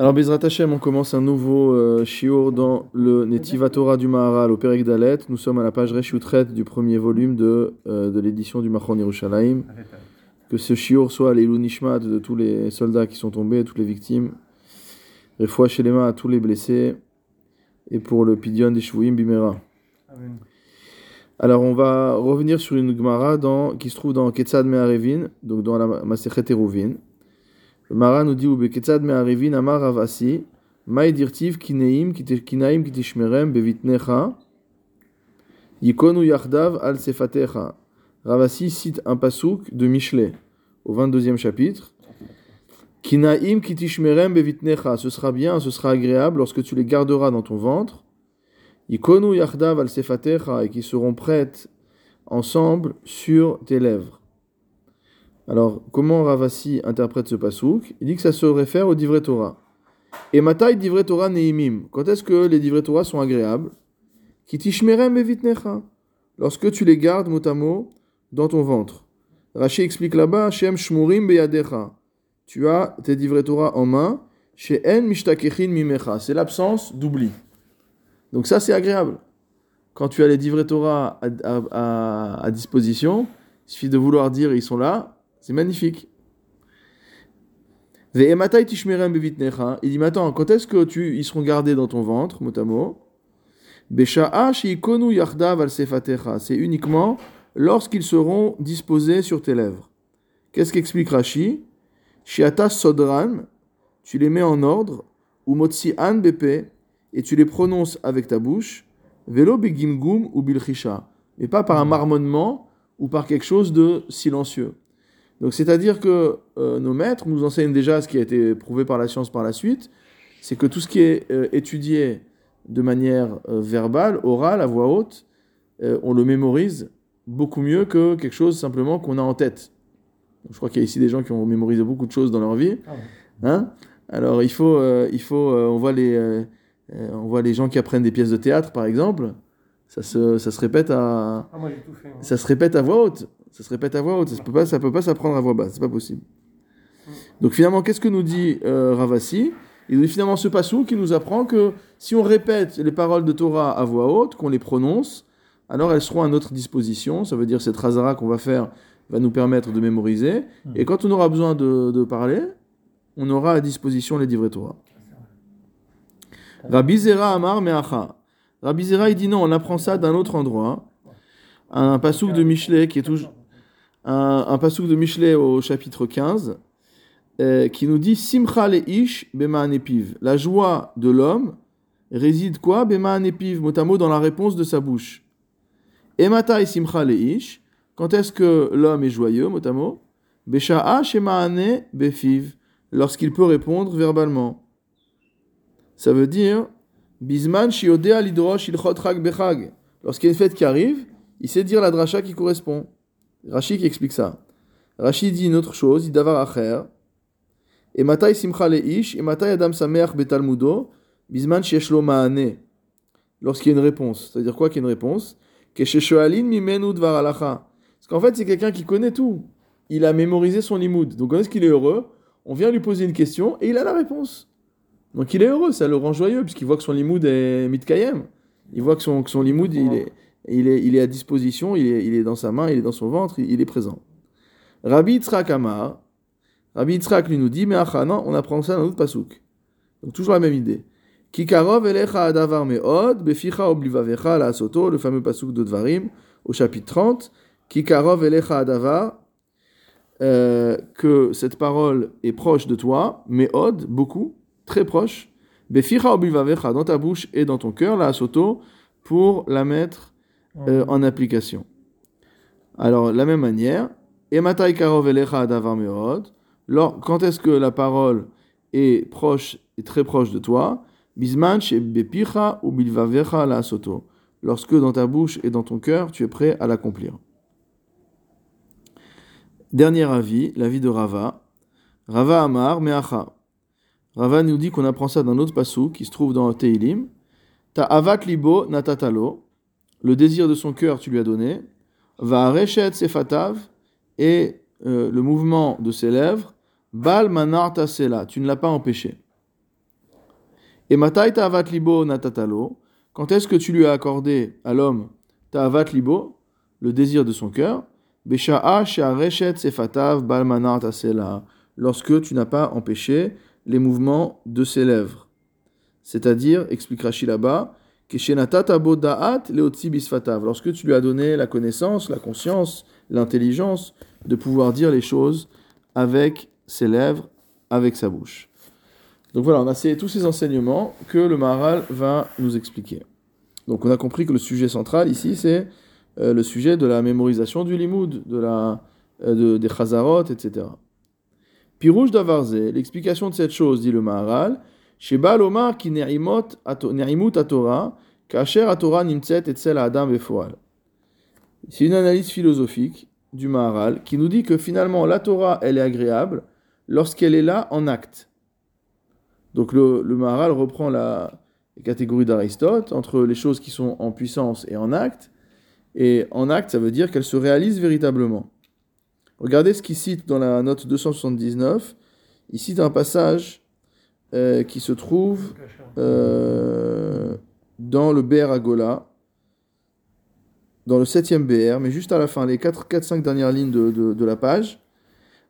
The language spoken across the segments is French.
Alors, Bezrat Hashem, on commence un nouveau shiur dans le Netivatora du Maharal au Perek Dalet. Nous sommes à la page Resh Yutret du premier volume de l'édition du Machon Yerushalayim. Que ce shiur soit l'Eilou Nishmat de tous les soldats qui sont tombés, toutes les victimes. Refoua Shelema à tous les blessés. Et pour le Pidyon des Shvouim Bimera. Amen. Alors, on va revenir sur une Gemara qui se trouve dans Ketsad Mearevin, donc dans la Massechet Eruvin. Le Mara nous dit Ube Ketsad Mearevin Amar Ravasi Maïdirtiv Kineim Kinaim Kitishmerem Bevitnecha Yikonu Yachdav Al Sefatecha. Ravasi cite un passouk de Michelet au 22e chapitre. Kinaim Kitishmerem Bevitnecha. Ce sera bien, ce sera agréable lorsque tu les garderas dans ton ventre. Yikonu Yachdav Al Sefatecha. Et qui seront prêtes ensemble sur tes lèvres. Alors, comment Ravasi interprète ce passouk ? Il dit que ça se réfère au Divrei Torah. Et matai Divrei Torah neimim. Quand est-ce que les Divrei Torah sont agréables ? Ki tishmerem bevitnecha. Lorsque tu les gardes mot à mot dans ton ventre. Rashi explique là-bas Shem shmurim beyadecha. Tu as tes Divrei Torah en main. She'en mishtakechin mimecha. C'est l'absence d'oubli. Donc ça, c'est agréable. Quand tu as les Divrei Torah à disposition, il suffit de vouloir dire ils sont là. C'est magnifique. Et matai tishmerem bevitnecha. Il dit, mais attends, quand est-ce que ils seront gardés dans ton ventre, mot à mot ? Besha'a sheikonu yachdav al sefatecha. C'est uniquement lorsqu'ils seront disposés sur tes lèvres. Qu'est-ce qu'explique Rashi ? She'ata sodran, tu les mets en ordre, ou motsi'an bepe, et tu les prononces avec ta bouche, velo begimgum ou bilchisha, mais pas par un marmonnement ou par quelque chose de silencieux. Donc, c'est-à-dire que nos maîtres nous enseignent déjà ce qui a été prouvé par la science par la suite, c'est que tout ce qui est étudié de manière verbale, orale, à voix haute, on le mémorise beaucoup mieux que quelque chose simplement qu'on a en tête. Donc, je crois qu'il y a ici des gens qui ont mémorisé beaucoup de choses dans leur vie. Hein ? Alors, on voit les gens qui apprennent des pièces de théâtre, par exemple. Ça se répète à... Ah, moi, j'ai tout fait, ça se répète à voix haute. Ça se répète à voix haute. Ça peut pas s'apprendre à voix basse. C'est pas possible. Donc finalement, qu'est-ce que nous dit Ravasi ? Il nous dit finalement ce passou qui nous apprend que si on répète les paroles de Torah à voix haute, qu'on les prononce, alors elles seront à notre disposition. Ça veut dire cette razara qu'on va faire va nous permettre de mémoriser. Et quand on aura besoin de parler, on aura à disposition les divrei Torah. Rabbi Zera Amar Meacha. Rabbi Zera, il dit non, on apprend ça d'un autre endroit. Un passouk de Michelet qui est toujours un passouk de Michelet au chapitre 15 qui nous dit Simcha leish bema'an epiv. La joie de l'homme réside quoi ? Bema'an epiv, mot à mot dans la réponse de sa bouche. Et matai simcha leish, quand est-ce que l'homme est joyeux, mot à mot ? Besha'a shema'ane befiv, lorsqu'il peut répondre verbalement. Ça veut dire Bizman shiodea lidrosh ilchot chag bechag. Lorsqu'il y a une fête qui arrive, il sait dire la dracha qui correspond. Rashi qui explique ça. Rashi dit une autre chose, il dit davar acher. Et matai simcha leish, et matai adam sameach betalmudo, bizman sheyesh lo ma'ane. Lorsqu'il y a une réponse. C'est-à-dire quoi qu'il y a une réponse ? Keshe'shoalin mimenu dvar halacha. Parce qu'en fait, c'est quelqu'un qui connaît tout. Il a mémorisé son limoud. Donc quand est-ce qu'il est heureux ? On vient lui poser une question et il a la réponse. Donc il est heureux, ça le rend joyeux, puisqu'il voit que son limoud est mitkayem. Il voit que son limoud, il est à disposition, il est dans sa main, il est dans son ventre, il est présent. Rabbi Yitzhak Amar, Rabbi Yitzhak lui nous dit, mais non, on apprend ça dans notre pasouk. Donc toujours la même idée. Kikarov elecha adavar meod, beficha oblivavecha la asoto, le fameux pasouk de Devarim, au chapitre 30. Kikarov elecha adavar, que cette parole est proche de toi, meod, beaucoup, très proche, beficha oblivavecha, dans ta bouche et dans ton cœur, la asoto, pour la mettre en application. Alors, la même manière, Ematai karov elecha adavar meod, quand est-ce que la parole est proche, est très proche de toi, bizman shebepicha ou bilvavecha la'asoto, lorsque dans ta bouche et dans ton cœur, tu es prêt à l'accomplir. Dernier avis, l'avis de Rava. Rava amar meacha. Rava nous dit qu'on apprend ça d'un autre passouk qui se trouve dans Tehilim. Ta'avat libo natatalo. Le désir de son cœur, tu lui as donné. Va rechet sefatav, et le mouvement de ses lèvres. Bal manarta sela, tu ne l'as pas empêché. Et matai ta'avat libo natatalo, quand est-ce que tu lui as accordé à l'homme ta'avat libo, le désir de son cœur, besha'a she'areshet sefatav balmanar tasela, lorsque tu n'as pas empêché les mouvements de ses lèvres. C'est-à-dire, explique Rashi là-bas, lorsque tu lui as donné la connaissance, la conscience, l'intelligence de pouvoir dire les choses avec ses lèvres, avec sa bouche. Donc voilà, on a tous ces enseignements que le Maharal va nous expliquer. Donc on a compris que le sujet central ici, c'est le sujet de la mémorisation du limoud, des chazarot, etc. Pirouche d'Avarze, l'explication de cette chose, dit le Maharal, Sheba lomar ki ne'imut haTorah, kasher haTorah nimtzet etzel ha'adam befoal. C'est une analyse philosophique du Maharal qui nous dit que finalement la Torah, elle est agréable lorsqu'elle est là en acte. Donc le Maharal reprend la catégorie d'Aristote entre les choses qui sont en puissance et en acte. Et en acte, ça veut dire qu'elles se réalisent véritablement. Regardez ce qu'il cite dans la note 279. Il cite un passage qui se trouve dans le BR à Gola, dans le 7e BR, mais juste à la fin, les 4-5 dernières lignes de la page.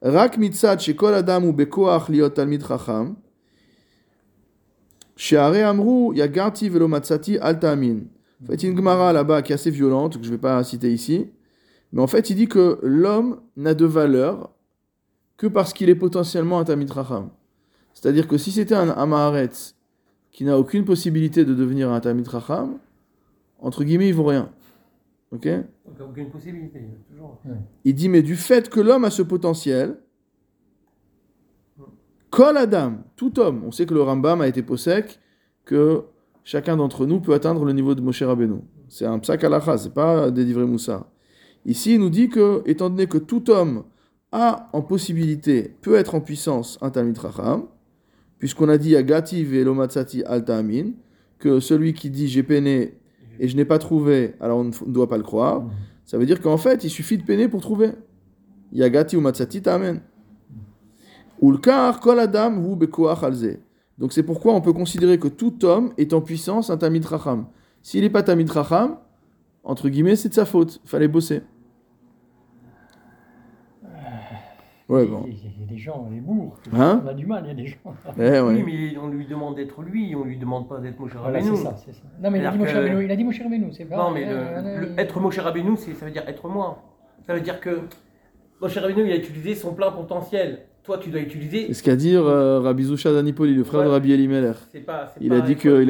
Rak mitzad shekol adam hu bekoach liot talmid chacham, she'arei amru yagarti velo matzati al ta'amin. En fait, il y a une Gemara là-bas qui est assez violente, que je ne vais pas citer ici, mais en fait, il dit que l'homme n'a de valeur que parce qu'il est potentiellement un talmid chacham. C'est-à-dire que si c'était un Maharetz qui n'a aucune possibilité de devenir un Talmid Chacham, entre guillemets, il vaut rien. Ok ? Aucune possibilité, toujours. Ouais. Il dit, mais du fait que l'homme a ce potentiel, Kol Adam, tout homme, on sait que le Rambam a été possèque, que chacun d'entre nous peut atteindre le niveau de Moshe Rabbeinu. C'est un psak halakha, c'est pas des divrei moussar. Ici, il nous dit que, étant donné que tout homme a en possibilité, peut être en puissance un Talmid Chacham, puisqu'on a dit Agati velo matzati al ta'amin, que celui qui dit j'ai peiné et je n'ai pas trouvé, alors on ne doit pas le croire. Ça veut dire qu'en fait, il suffit de peiner pour trouver. Yagati ou matzati ta'amin. Ulkar kol adam hu bekoach alze. Donc c'est pourquoi on peut considérer que tout homme est en puissance un tamid racham. S'il n'est pas tamid racham, entre guillemets, c'est de sa faute. Fallait bosser. Ouais, bon. Il y a des gens, on les bourre, hein? On a du mal, il y a des gens. Oui, mais on lui demande d'être lui, on lui demande pas d'être Moshe Rabbeinu. Voilà, c'est ça. Non, mais il a dit Moshe Rabbeinu, c'est pas... Non, mais être Moshe Rabbeinu, ça veut dire être moi. Ça veut dire que Moshe Rabbeinu, il a utilisé son plein potentiel. Toi, tu dois utiliser... C'est ce qu'a dit Rabbi Zusha of Anipoli, le frère de Rabbi Elimelech. Il a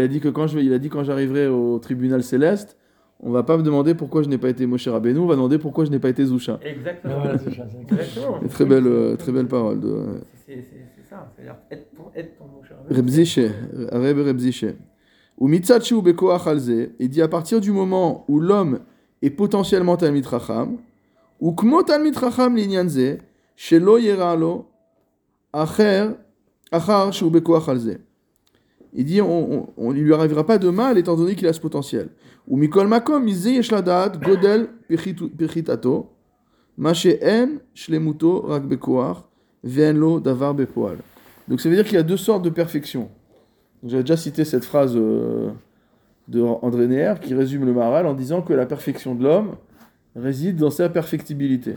dit quand j'arriverai au tribunal céleste, on ne va pas me demander pourquoi je n'ai pas été Moshe Rabbeinu, on va demander pourquoi je n'ai pas été Zusha. Exactement. Voilà, Zusha, c'est exactement. Très belle parole. C'est ça, c'est-à-dire être ton Moshe Rabbeinu. Reb Zusha. Ou mitzatchi ou bekoach alze, il dit à partir du moment où l'homme est potentiellement Talmid Chacham, ou kmo Talmid Chacham l'inyanze, shelo yeralo, achar shu bekoach alze. Il dit, on ne lui arrivera pas de mal étant donné qu'il a ce potentiel. Ou mikol makom izeh yesh ladaat godel pichitato ma she'en shlemuto rak bekoach ve'en lo davar bepoal. Donc ça veut dire qu'il y a deux sortes de perfection. J'avais déjà cité cette phrase de André Neher qui résume le Maharal en disant que la perfection de l'homme réside dans sa perfectibilité.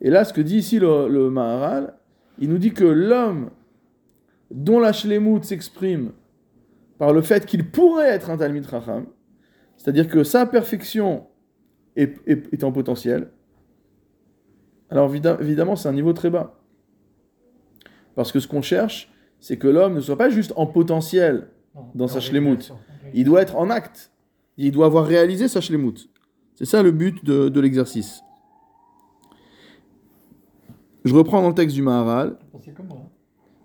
Et là, ce que dit ici le Maharal, il nous dit que l'homme dont la shlemout s'exprime par le fait qu'il pourrait être un Talmid Chacham, c'est-à-dire que sa perfection est en potentiel, alors évidemment c'est un niveau très bas. Parce que ce qu'on cherche, c'est que l'homme ne soit pas juste en potentiel dans sa shlemout, il doit être en acte, il doit avoir réalisé sa shlemout. C'est ça le but de l'exercice. Je reprends dans le texte du Maharal. C'est comme moi.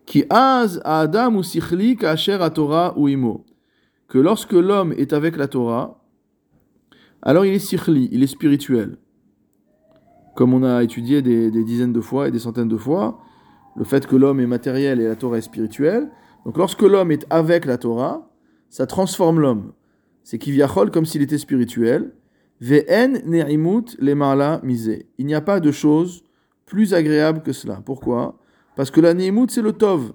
Qui az adam ou sikhli kasher a Torah ou imo, que lorsque l'homme est avec la Torah, alors il est sikhli, il est spirituel. Comme on a étudié des dizaines de fois et des centaines de fois, le fait que l'homme est matériel et la Torah est spirituelle. Donc lorsque l'homme est avec la Torah, ça transforme l'homme. C'est kivyachol comme s'il était spirituel. Ve'en ne'imut le'mala misé. Il n'y a pas de chose plus agréable que cela. Pourquoi ? Parce que la Ne'imut, c'est le Tov.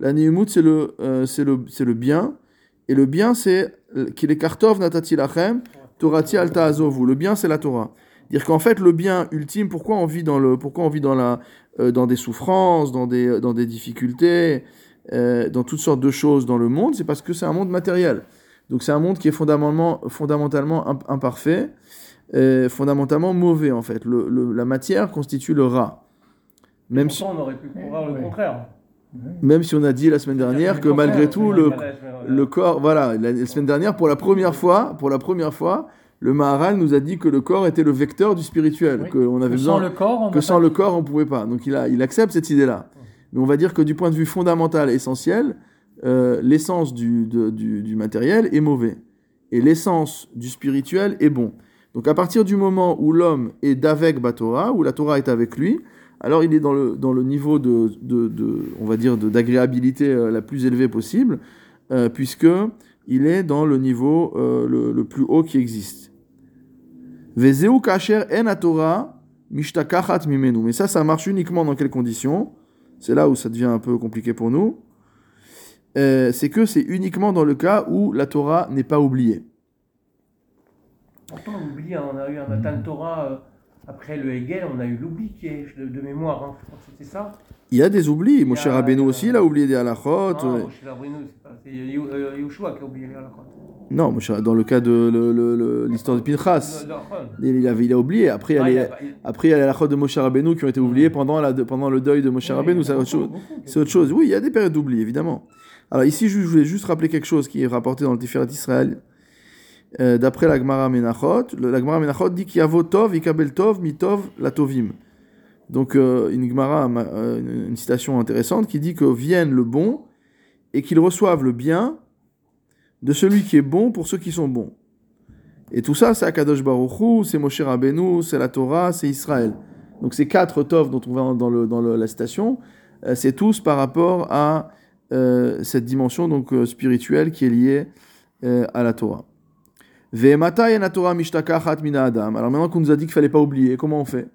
La Nehemut, c'est le bien. Et le bien, c'est qu'il est kartov natati lachem, torati alta azovu. Le bien, c'est la Torah. Dire qu'en fait, le bien ultime, pourquoi on vit dans des souffrances, dans des difficultés, dans toutes sortes de choses dans le monde, c'est parce que c'est un monde matériel. Donc c'est un monde qui est fondamentalement imparfait, fondamentalement mauvais en fait. La matière constitue le rat. Même si on aurait pu croire le contraire. Même si on a dit la semaine dernière que malgré tout le corps, voilà, la semaine dernière pour la première fois, le Maharal nous a dit que le corps était le vecteur du spirituel, que on avait besoin que sans le corps on pouvait pas. Donc il accepte cette idée-là. Mais on va dire que du point de vue fondamental, essentiel, l'essence du matériel est mauvais et l'essence du spirituel est bon. Donc à partir du moment où l'homme est d'avec Batora, où la Torah est avec lui, alors il est dans le niveau de on va dire d'agréabilité la plus élevée possible, puisque il est dans le niveau le plus haut qui existe. Vezeu kasher en a Torah mishtakachat mimenu. Mais ça marche uniquement dans quelles conditions? C'est là où ça devient un peu compliqué pour nous. C'est que c'est uniquement dans le cas où la Torah n'est pas oubliée. Pourtant, on oublie, hein, on a eu un Matan Torah après le Hegel, on a eu l'oubli qui est de mémoire, hein, je crois que c'était ça. Il y a des oublis. Moshe Rabbeinu aussi, il a oublié des halachot. Non, Moshe Rabbeinu, c'est Yehoshua qui a oublié les halachot. Non, dans le cas de l'histoire de Pinchas, il a oublié. Après, il y a les halachot de Moshe Rabbeinu qui ont été oubliés pendant le deuil de Moshe Rabbeinu. C'est autre chose. Oui, il y a des périodes d'oubli, évidemment. Alors ici, je voulais juste rappeler quelque chose qui est rapporté dans le Tifféret d'Israël. D'après la Gemara Menachot, la Gemara Menachot dit qu'il y a votov, ikabel tov, mitov, la tovim. Donc une Gemara, une citation intéressante qui dit que vienne le bon et qu'ils reçoivent le bien de celui qui est bon pour ceux qui sont bons. Et tout ça, c'est Akadosh Baruch Hu, c'est Moshe Rabbeinu, c'est la Torah, c'est Israël. Donc ces quatre tov dont on va dans la citation, c'est tous par rapport à cette dimension donc spirituelle qui est liée à la Torah. Alors maintenant qu'on nous a dit qu'il ne fallait pas oublier, comment on fait?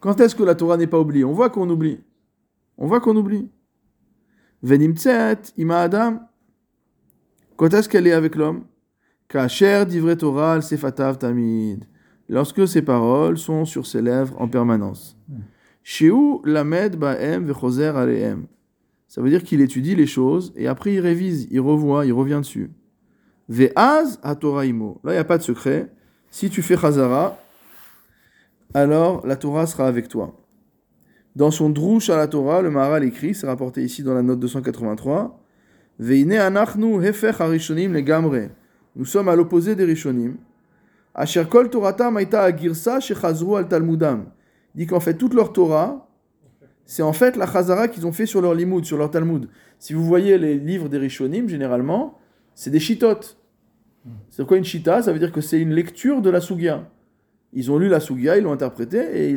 Quand est-ce que la Torah n'est pas oubliée? On voit qu'on oublie. Quand est-ce qu'elle est avec l'homme? Lorsque ses paroles sont sur ses lèvres en permanence. Ça veut dire qu'il étudie les choses et après il révise, il revoit, il revient dessus. Ve'az ha-Torah imo. Là, il n'y a pas de secret. Si tu fais Chazara, alors la Torah sera avec toi. Dans son Drouche à la Torah, le Maharal écrit, c'est rapporté ici dans la note 283, Ve'ine anachnu hefech ha-Rishonim legamre. Nous sommes à l'opposé des Rishonim. Asher kol Toratam aita ha-Girsa shechazru al-Talmudam. Il dit qu'en fait, toute leur Torah, c'est en fait la Chazara qu'ils ont fait sur leur Limoud, sur leur Talmud. Si vous voyez les livres des Rishonim, généralement, c'est des chitotes. C'est quoi une chita? Ça veut dire que c'est une lecture de la Sougia. Ils ont lu la Sougia, ils l'ont interprétée, et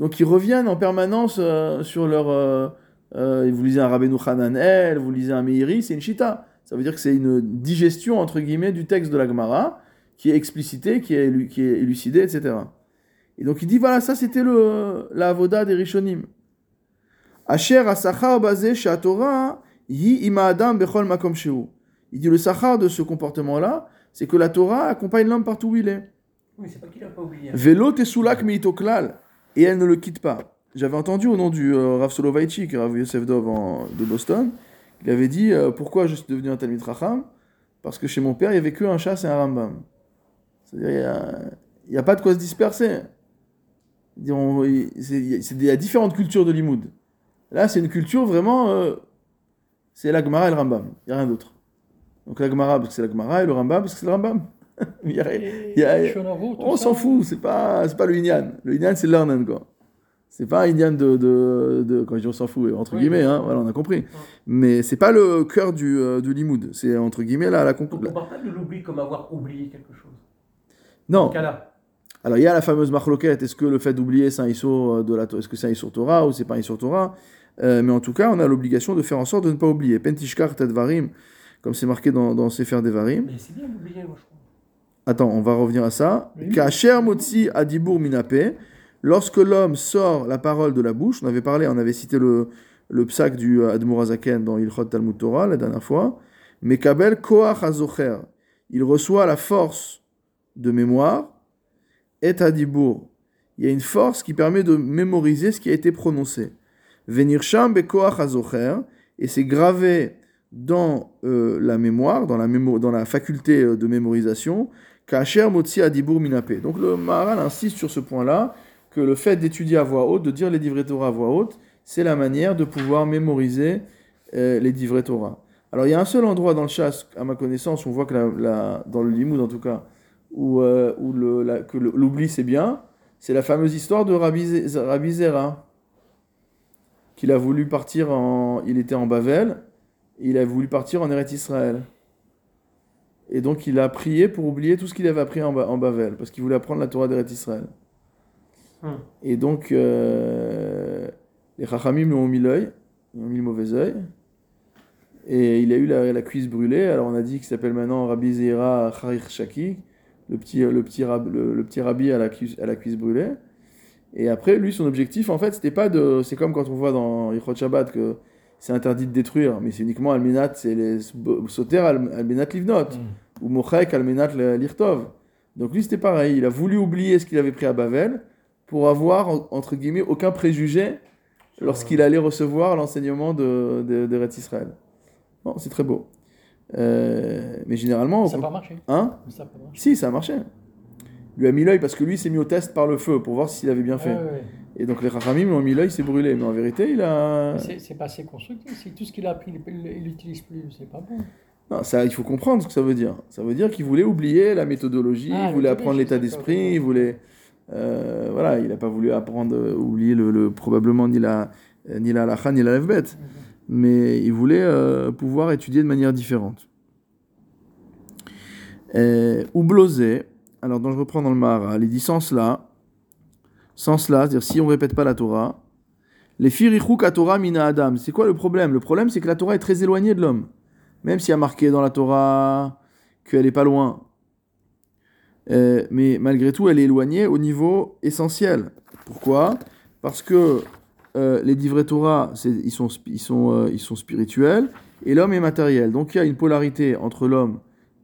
donc ils reviennent en permanence sur leur... vous lisez un Rabbinou Chananel, vous lisez un Meiri, c'est une chita. Ça veut dire que c'est une digestion, entre guillemets, du texte de la Gemara, qui est explicitée, qui est élucidée, etc. Et donc il dit, voilà, ça c'était la avoda des Rishonim. Asher asachar basé chez Torah, hi ima adam bechol makom shehu. Il dit le sachar de ce comportement-là, c'est que la Torah accompagne l'homme partout où il est. Oui, c'est pas qu'il n'a pas oublié. Velo tesulak meitoklal, et elle ne le quitte pas. J'avais entendu au nom du Rav Soloveitchik, Rav Yosef Dov de Boston, il avait dit pourquoi je suis devenu un Talmid Racham? Parce que chez mon père, il n'y avait qu'un chasse et un Rambam. C'est-à-dire, il n'y a pas de quoi se disperser. Il y a différentes cultures de Limoud. Là, c'est une culture vraiment. C'est la Gemara et le Rambam, il n'y a rien d'autre. Donc la Gemara parce que c'est la Gemara et le Rambam parce que c'est le Rambam. On s'en fout, c'est pas le Inyan. Le Inyan c'est l'Arnan quoi. C'est pas un Inyan de quand je dis on s'en fout entre guillemets hein, voilà, on a compris. Ouais. Mais c'est pas le cœur du Limoud, c'est entre guillemets là la conclusion. On ne parle pas de l'oubli comme avoir oublié quelque chose. Non. Alors il y a la fameuse machloquette, est-ce que le fait d'oublier c'est un issur de la Torah, est-ce que c'est un issur Torah ou c'est pas un issur Torah? Mais en tout cas, on a l'obligation de faire en sorte de ne pas oublier. Pentishkar Tadvarim. Comme c'est marqué dans Sefer Devarim. Mais c'est bien d'oublier, moi je crois. Attends, on va revenir à ça. Kacher motzi adibur minapé. Lorsque l'homme sort la parole de la bouche, on avait cité le le psak du Admor Azaken dans Hilchot Talmud Torah la dernière fois, Mekabel Koach Azocher, il reçoit la force de mémoire, et Hadibour, il y a une force qui permet de mémoriser ce qui a été prononcé. Venirsham Bekoach Azocher, et c'est gravé dans la mémoire, dans la faculté de mémorisation, Kacher Motzi Hadibour Minapé. Donc le Maharal insiste sur ce point-là, que le fait d'étudier à voix haute, de dire les divrei Torah à voix haute, c'est la manière de pouvoir mémoriser les divrei Torah. Alors il y a un seul endroit dans le Shas, à ma connaissance, on voit que dans le Limoud en tout cas, où l'oubli c'est bien, c'est la fameuse histoire de Rabbi Zera, qu'il a voulu partir il était en Bavel, il a voulu partir en Eretz Israël. Et donc il a prié pour oublier tout ce qu'il avait appris en Bavel, parce qu'il voulait apprendre la Torah d'Eretz Israël. Et donc, les Chachamim lui ont mis l'œil, ils ont mis le mauvais œil, et il a eu la cuisse brûlée. Alors on a dit qu'il s'appelle maintenant Rabbi Zera Charir Shaki, le petit Rabbi à la cuisse brûlée. Et après, lui, son objectif, en fait, c'était pas de... C'est comme quand on voit dans Yichot Shabbat que c'est interdit de détruire, mais c'est uniquement Almenat, c'est les Soter Almenat Livnot, ou Mochek Almenat Lirtov. Donc lui, c'était pareil, il a voulu oublier ce qu'il avait pris à Bavel, pour avoir, entre guillemets, aucun préjugé lorsqu'il allait recevoir l'enseignement de Eretz Israël. Bon, c'est très beau. Mais généralement... Ça n'a pas marché. Hein ? Ça a pas marché. Si, ça a marché. Il lui a mis l'œil parce que lui, il s'est mis au test par le feu pour voir s'il avait bien fait. Ouais. Et donc les Chachamim lui ont mis l'œil, il s'est brûlé. Mais en vérité, il a... C'est pas assez constructif. C'est tout ce qu'il a appris, il l'utilise plus. C'est pas bon. Non, ça, il faut comprendre ce que ça veut dire. Ça veut dire qu'il voulait oublier la méthodologie, il voulait apprendre l'état d'esprit, il voulait... voilà, il n'a pas voulu apprendre, oublier probablement ni la halakha ni la levbet, mais il voulait pouvoir étudier de manière différente. Ou blosé, alors donc je reprends dans le Maharal, il dit sans cela, c'est-à-dire si on ne répète pas la Torah, les firichou ka Torah mina adam, c'est quoi le problème ? Le problème c'est que la Torah est très éloignée de l'homme, même s'il y a marqué dans la Torah qu'elle n'est pas loin. Mais malgré tout, elle est éloignée au niveau essentiel. Pourquoi ? Parce que les divrei Torah, ils sont spirituels, et l'homme est matériel. Donc il y a une polarité entre l'homme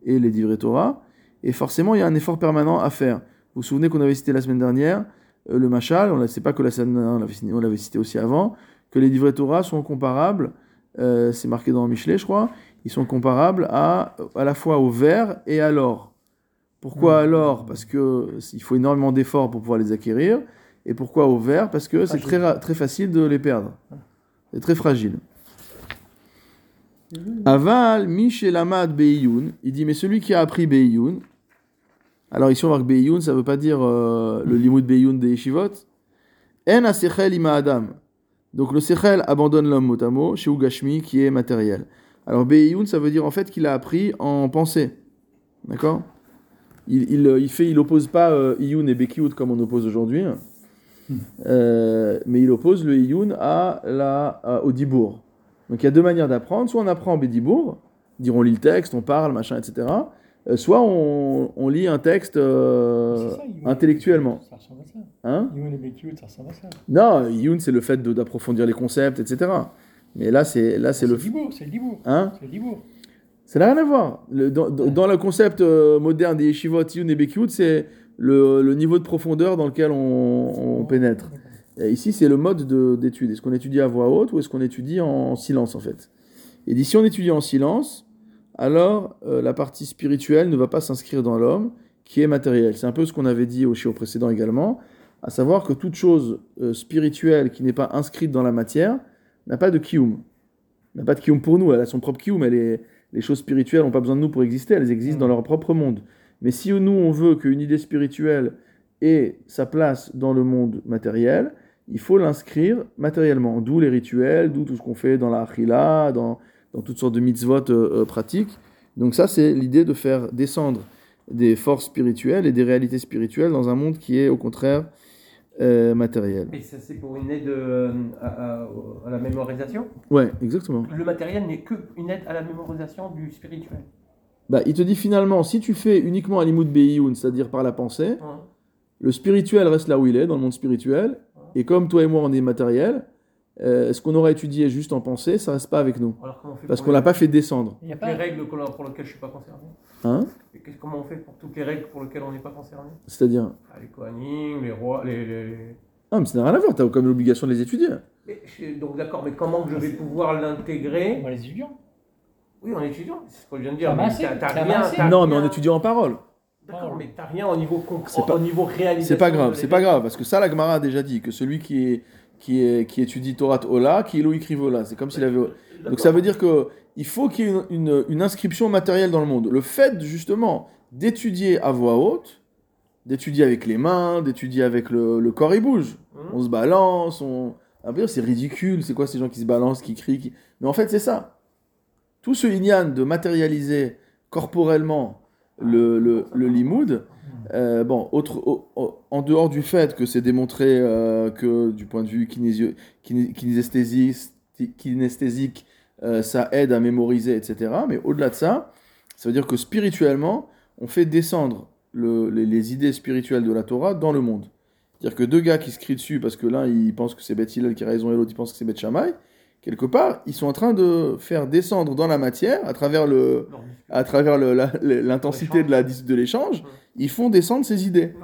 et les divrei Torah, et forcément il y a un effort permanent à faire. Vous vous souvenez qu'on avait cité la semaine dernière le machal, c'est pas que la semaine dernière, on l'avait cité aussi avant, que les divrei Torah sont comparables, c'est marqué dans Michelet je crois, ils sont comparables à la fois au verre et à l'or. Pourquoi alors ? Parce qu'il faut énormément d'efforts pour pouvoir les acquérir. Et pourquoi au vert ? Parce que c'est très, très facile de les perdre. C'est très fragile. Aval, Michelamad, Beyoun. Il dit, mais celui qui a appris Beyoun. Alors ici on marque Beyoun, ça ne veut pas dire le limoud Beyoun des Yeshivot. En a Sechel ima Adam. Donc le Sechel abandonne l'homme mot à mot, chez Ugashmi qui est matériel. Alors Beyoun, ça veut dire en fait qu'il a appris en pensée. D'accord ? Il oppose pas Iyun et Bekiyut comme on oppose aujourd'hui, mais il oppose le Iyun au Dibour. Donc il y a deux manières d'apprendre, soit on apprend en Bédibour, on lit le texte, on parle, machin, etc. Soit on lit un texte intellectuellement. Ça ressemble à ça. Hein ? Iyun et Bekiyut, ça ressemble à ça. Non, Iyun c'est le fait d'approfondir les concepts, etc. Mais là c'est le Dibour, c'est le Dibour. Hein ? C'est le Dibour. Ça n'a rien à voir. Dans le concept moderne des Yeshivot, Iyun et Bekiyut, c'est le niveau de profondeur dans lequel on pénètre. Et ici, c'est le mode d'étude. Est-ce qu'on étudie à voix haute ou est-ce qu'on étudie en silence, en fait ? Et dit, si on étudie en silence, alors la partie spirituelle ne va pas s'inscrire dans l'homme, qui est matériel. C'est un peu ce qu'on avait dit au shiur précédent également, à savoir que toute chose spirituelle qui n'est pas inscrite dans la matière n'a pas de kiyum. N'a pas de kiyum pour nous, elle a son propre kiyum, elle est... Les choses spirituelles n'ont pas besoin de nous pour exister, elles existent dans leur propre monde. Mais si nous, on veut qu'une idée spirituelle ait sa place dans le monde matériel, il faut l'inscrire matériellement, d'où les rituels, d'où tout ce qu'on fait dans la achila, dans toutes sortes de mitzvot pratiques. Donc ça, c'est l'idée de faire descendre des forces spirituelles et des réalités spirituelles dans un monde qui est, au contraire, matériel. Et ça, c'est pour une aide à la mémorisation ? Ouais, exactement. Le matériel n'est qu'une aide à la mémorisation du spirituel. Il te dit finalement, si tu fais uniquement un limoud be'iyun, c'est-à-dire par la pensée, le spirituel reste là où il est, dans le monde spirituel, et comme toi et moi on est matériel, ce qu'on aurait étudié juste en pensée, ça reste pas avec nous. Parce qu'on l'a pas fait descendre. Il y a pas les règles pour lesquelles je suis pas concerné. Hein? Et comment on fait pour toutes les règles pour lesquelles on n'est pas concerné? C'est-à-dire? Les Kohanim, les rois, les... Ah, mais ça n'a rien à voir, tu as quand même l'obligation de les étudier. Mais, donc d'accord, mais comment je vais pouvoir l'intégrer? On les étudiant. Oui, en étudiant, c'est ce que je viens de dire. Non, mais en étudiant en parole. D'accord, mais t'as rien au niveau au niveau réalisation. C'est pas grave, parce que ça, la Gemara a déjà dit que celui qui étudie Torah Ola, qui est lo écrivola, c'est comme s'il avait. D'accord. Donc ça veut dire que il faut qu'il y ait une inscription matérielle dans le monde. Le fait justement d'étudier à voix haute, d'étudier avec les mains, d'étudier avec le corps, il bouge. On se balance, c'est ridicule. C'est quoi ces gens qui se balancent, qui crient, qui... Mais en fait, c'est ça. Tout ce inyan de matérialiser corporellement le limoud, en dehors du fait que c'est démontré que du point de vue kinesthésique, ça aide à mémoriser, etc. Mais au-delà de ça, ça veut dire que spirituellement, on fait descendre les idées spirituelles de la Torah dans le monde. C'est-à-dire que deux gars qui se crient dessus parce que l'un il pense que c'est Beth Hillel qui a raison et l'autre il pense que c'est Beth Shammai, quelque part, ils sont en train de faire descendre dans la matière, à travers l'intensité de l'échange, ils font descendre ces idées.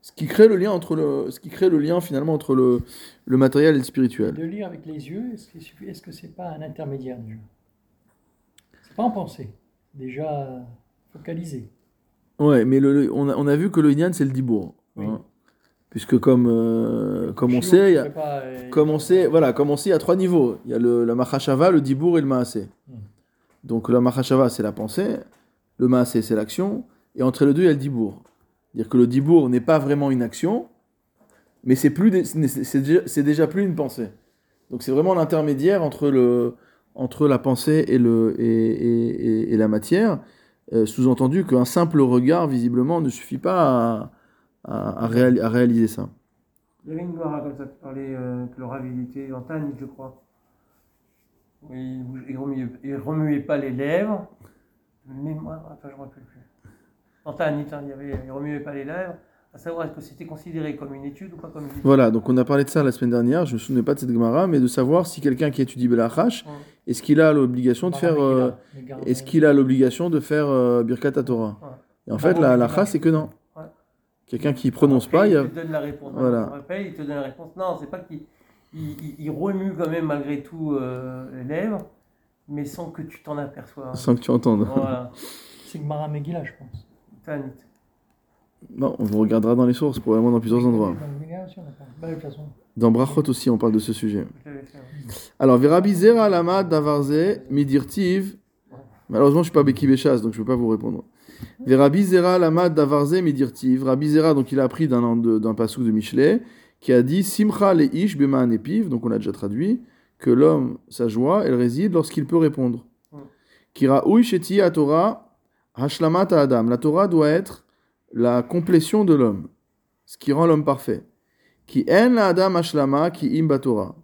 Ce qui crée le lien entre le matériel et le spirituel. De lire avec les yeux, est-ce que c'est pas un intermédiaire du jeu? C'est pas en pensée, déjà focalisé. Ouais, mais on a vu que le Inyan c'est le dibour. Oui. Hein. Puisque comme on sait, il y a trois niveaux. Il y a la machashava, le dibour et le maasé. Donc la machashava, c'est la pensée, le maasé, c'est l'action, et entre les deux, il y a le dibour. C'est-à-dire que le dibour n'est pas vraiment une action, mais c'est déjà plus une pensée. Donc c'est vraiment l'intermédiaire entre la pensée et la matière, sous-entendu qu'un simple regard, visiblement, ne suffit pas à réaliser ça. Il y avait une Gemara comme ça qui parlait que le Rav était en Tanit, je crois. Il ne remuait pas les lèvres. Mais moi, je ne me rappelle plus. En Tanit, il ne remuait pas les lèvres. À savoir, est-ce que c'était considéré comme une étude ou pas comme une étude? Voilà, donc on a parlé de ça la semaine dernière. Je ne me souvenais pas de cette Gemara, mais de savoir si quelqu'un qui étudie Belachash, est-ce qu'il a l'obligation de faire Birkat HaTorah? Et en fait, la halacha, c'est que non. Quelqu'un qui prononce pas, il te donne la réponse. Voilà. Après, il te donne la réponse. Non, c'est pas qu'il remue quand même malgré tout les lèvres, mais sans que tu t'en aperçoives. Sans que tu entendes. Voilà. C'est Gemara Megillah, je pense. Tanit. Non, on vous regardera dans les sources, probablement dans plusieurs endroits. Dans Brachot aussi, on parle de ce sujet. Alors, Rabbi Zera lama davarze midirtiv. Malheureusement, je suis pas Beki Béchas, donc je peux pas vous répondre. Rabbi Zera lama davarze midirtiv. Rabbi Zera, donc il a appris d'un passouk de Michelet qui a dit simcha le ish bema anepiv, donc on a déjà traduit que l'homme, sa joie, elle réside lorsqu'il peut répondre. Kiraoui sheti a Torah hashlamat adam. La Torah doit être la complétion de l'homme, ce qui rend l'homme parfait. Ki en la adam hashlama ki im batorah.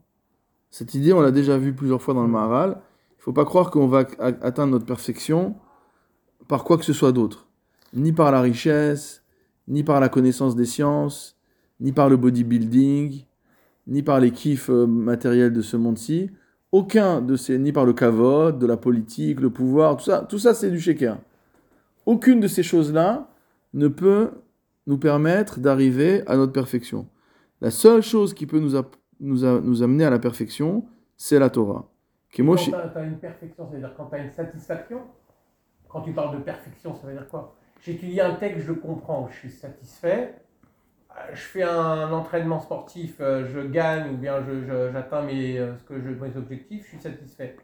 Cette idée, on l'a déjà vue plusieurs fois dans le Maharal. Il faut pas croire qu'on va atteindre notre perfection par quoi que ce soit d'autre, ni par la richesse, ni par la connaissance des sciences, ni par le bodybuilding, ni par les kiffs matériels de ce monde-ci, ni par le kavod, de la politique, le pouvoir, tout ça c'est du shaker. Aucune de ces choses-là ne peut nous permettre d'arriver à notre perfection. La seule chose qui peut nous amener à la perfection, c'est la Torah. Quand tu as une perfection, c'est-à-dire quand tu as une satisfaction. Quand tu parles de perfection, ça veut dire quoi? J'étudie un texte, je le comprends, je suis satisfait. Je fais un entraînement sportif, je gagne ou bien j'atteins mes objectifs, je suis satisfait.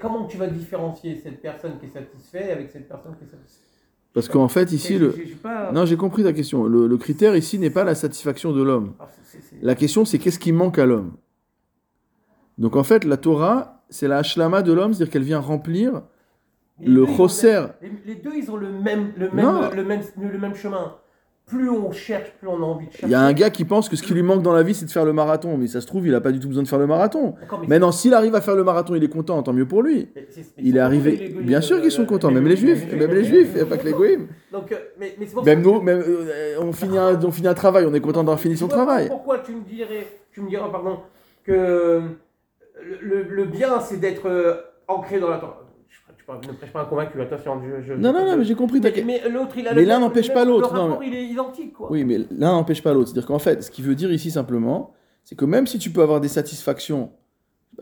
Comment tu vas différencier cette personne qui est satisfaite avec cette personne qui est satisfaite? Parce qu'en fait, ici, non, j'ai compris ta question. Le critère ici n'est pas la satisfaction de l'homme. La question, c'est qu'est-ce qui manque à l'homme? Donc en fait, la Torah, c'est la hashlama de l'homme, c'est-à-dire qu'elle vient remplir... Le chosser. Les deux, ils ont le même chemin. Plus on cherche, plus on a envie de chercher. Il y a un gars qui pense que ce qui lui manque dans la vie, c'est de faire le marathon. Mais ça se trouve, il n'a pas du tout besoin de faire le marathon. Maintenant, s'il arrive à faire le marathon, il est content, tant mieux pour lui. Il est arrivé. Bien sûr qu'ils sont contents, même les juifs. Même les juifs, il n'y a pas que les goïms. Même nous, on finit un travail, on est content d'avoir fini son travail. Pourquoi tu me dirais tu me diras, pardon, que le bien, c'est d'être ancré dans la Torah. Je ne prêche pas un convaincu, attention. Non, mais j'ai compris. Mais l'autre, il a mais l'un n'empêche pas l'autre. Le rapport, il est identique, quoi. Oui, mais l'un n'empêche pas l'autre. C'est-à-dire qu'en fait, ce qu'il veut dire ici, simplement, c'est que même si tu peux avoir des satisfactions,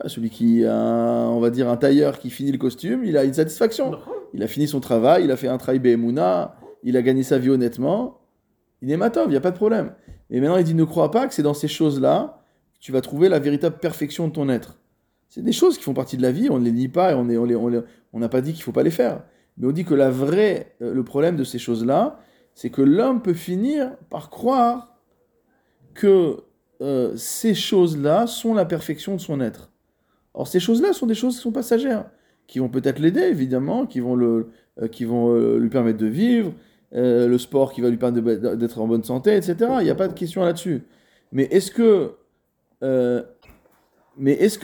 celui qui a, on va dire, un tailleur qui finit le costume, il a une satisfaction. Il a fini son travail, il a fait un travail Béhémouna, il a gagné sa vie honnêtement. Il est matov, il n'y a pas de problème. Mais maintenant, il dit, ne crois pas que c'est dans ces choses-là que tu vas trouver la véritable perfection de ton être. C'est des choses qui font partie de la vie, on ne les nie pas, et on n'a pas dit qu'il ne faut pas les faire. Mais on dit que le problème de ces choses-là, c'est que l'homme peut finir par croire que ces choses-là sont la perfection de son être. Or, ces choses-là sont des choses qui sont passagères, qui vont peut-être l'aider, évidemment, qui vont lui permettre de vivre, le sport qui va lui permettre d'être en bonne santé, etc. Il n'y a pas de question là-dessus. Mais est-ce que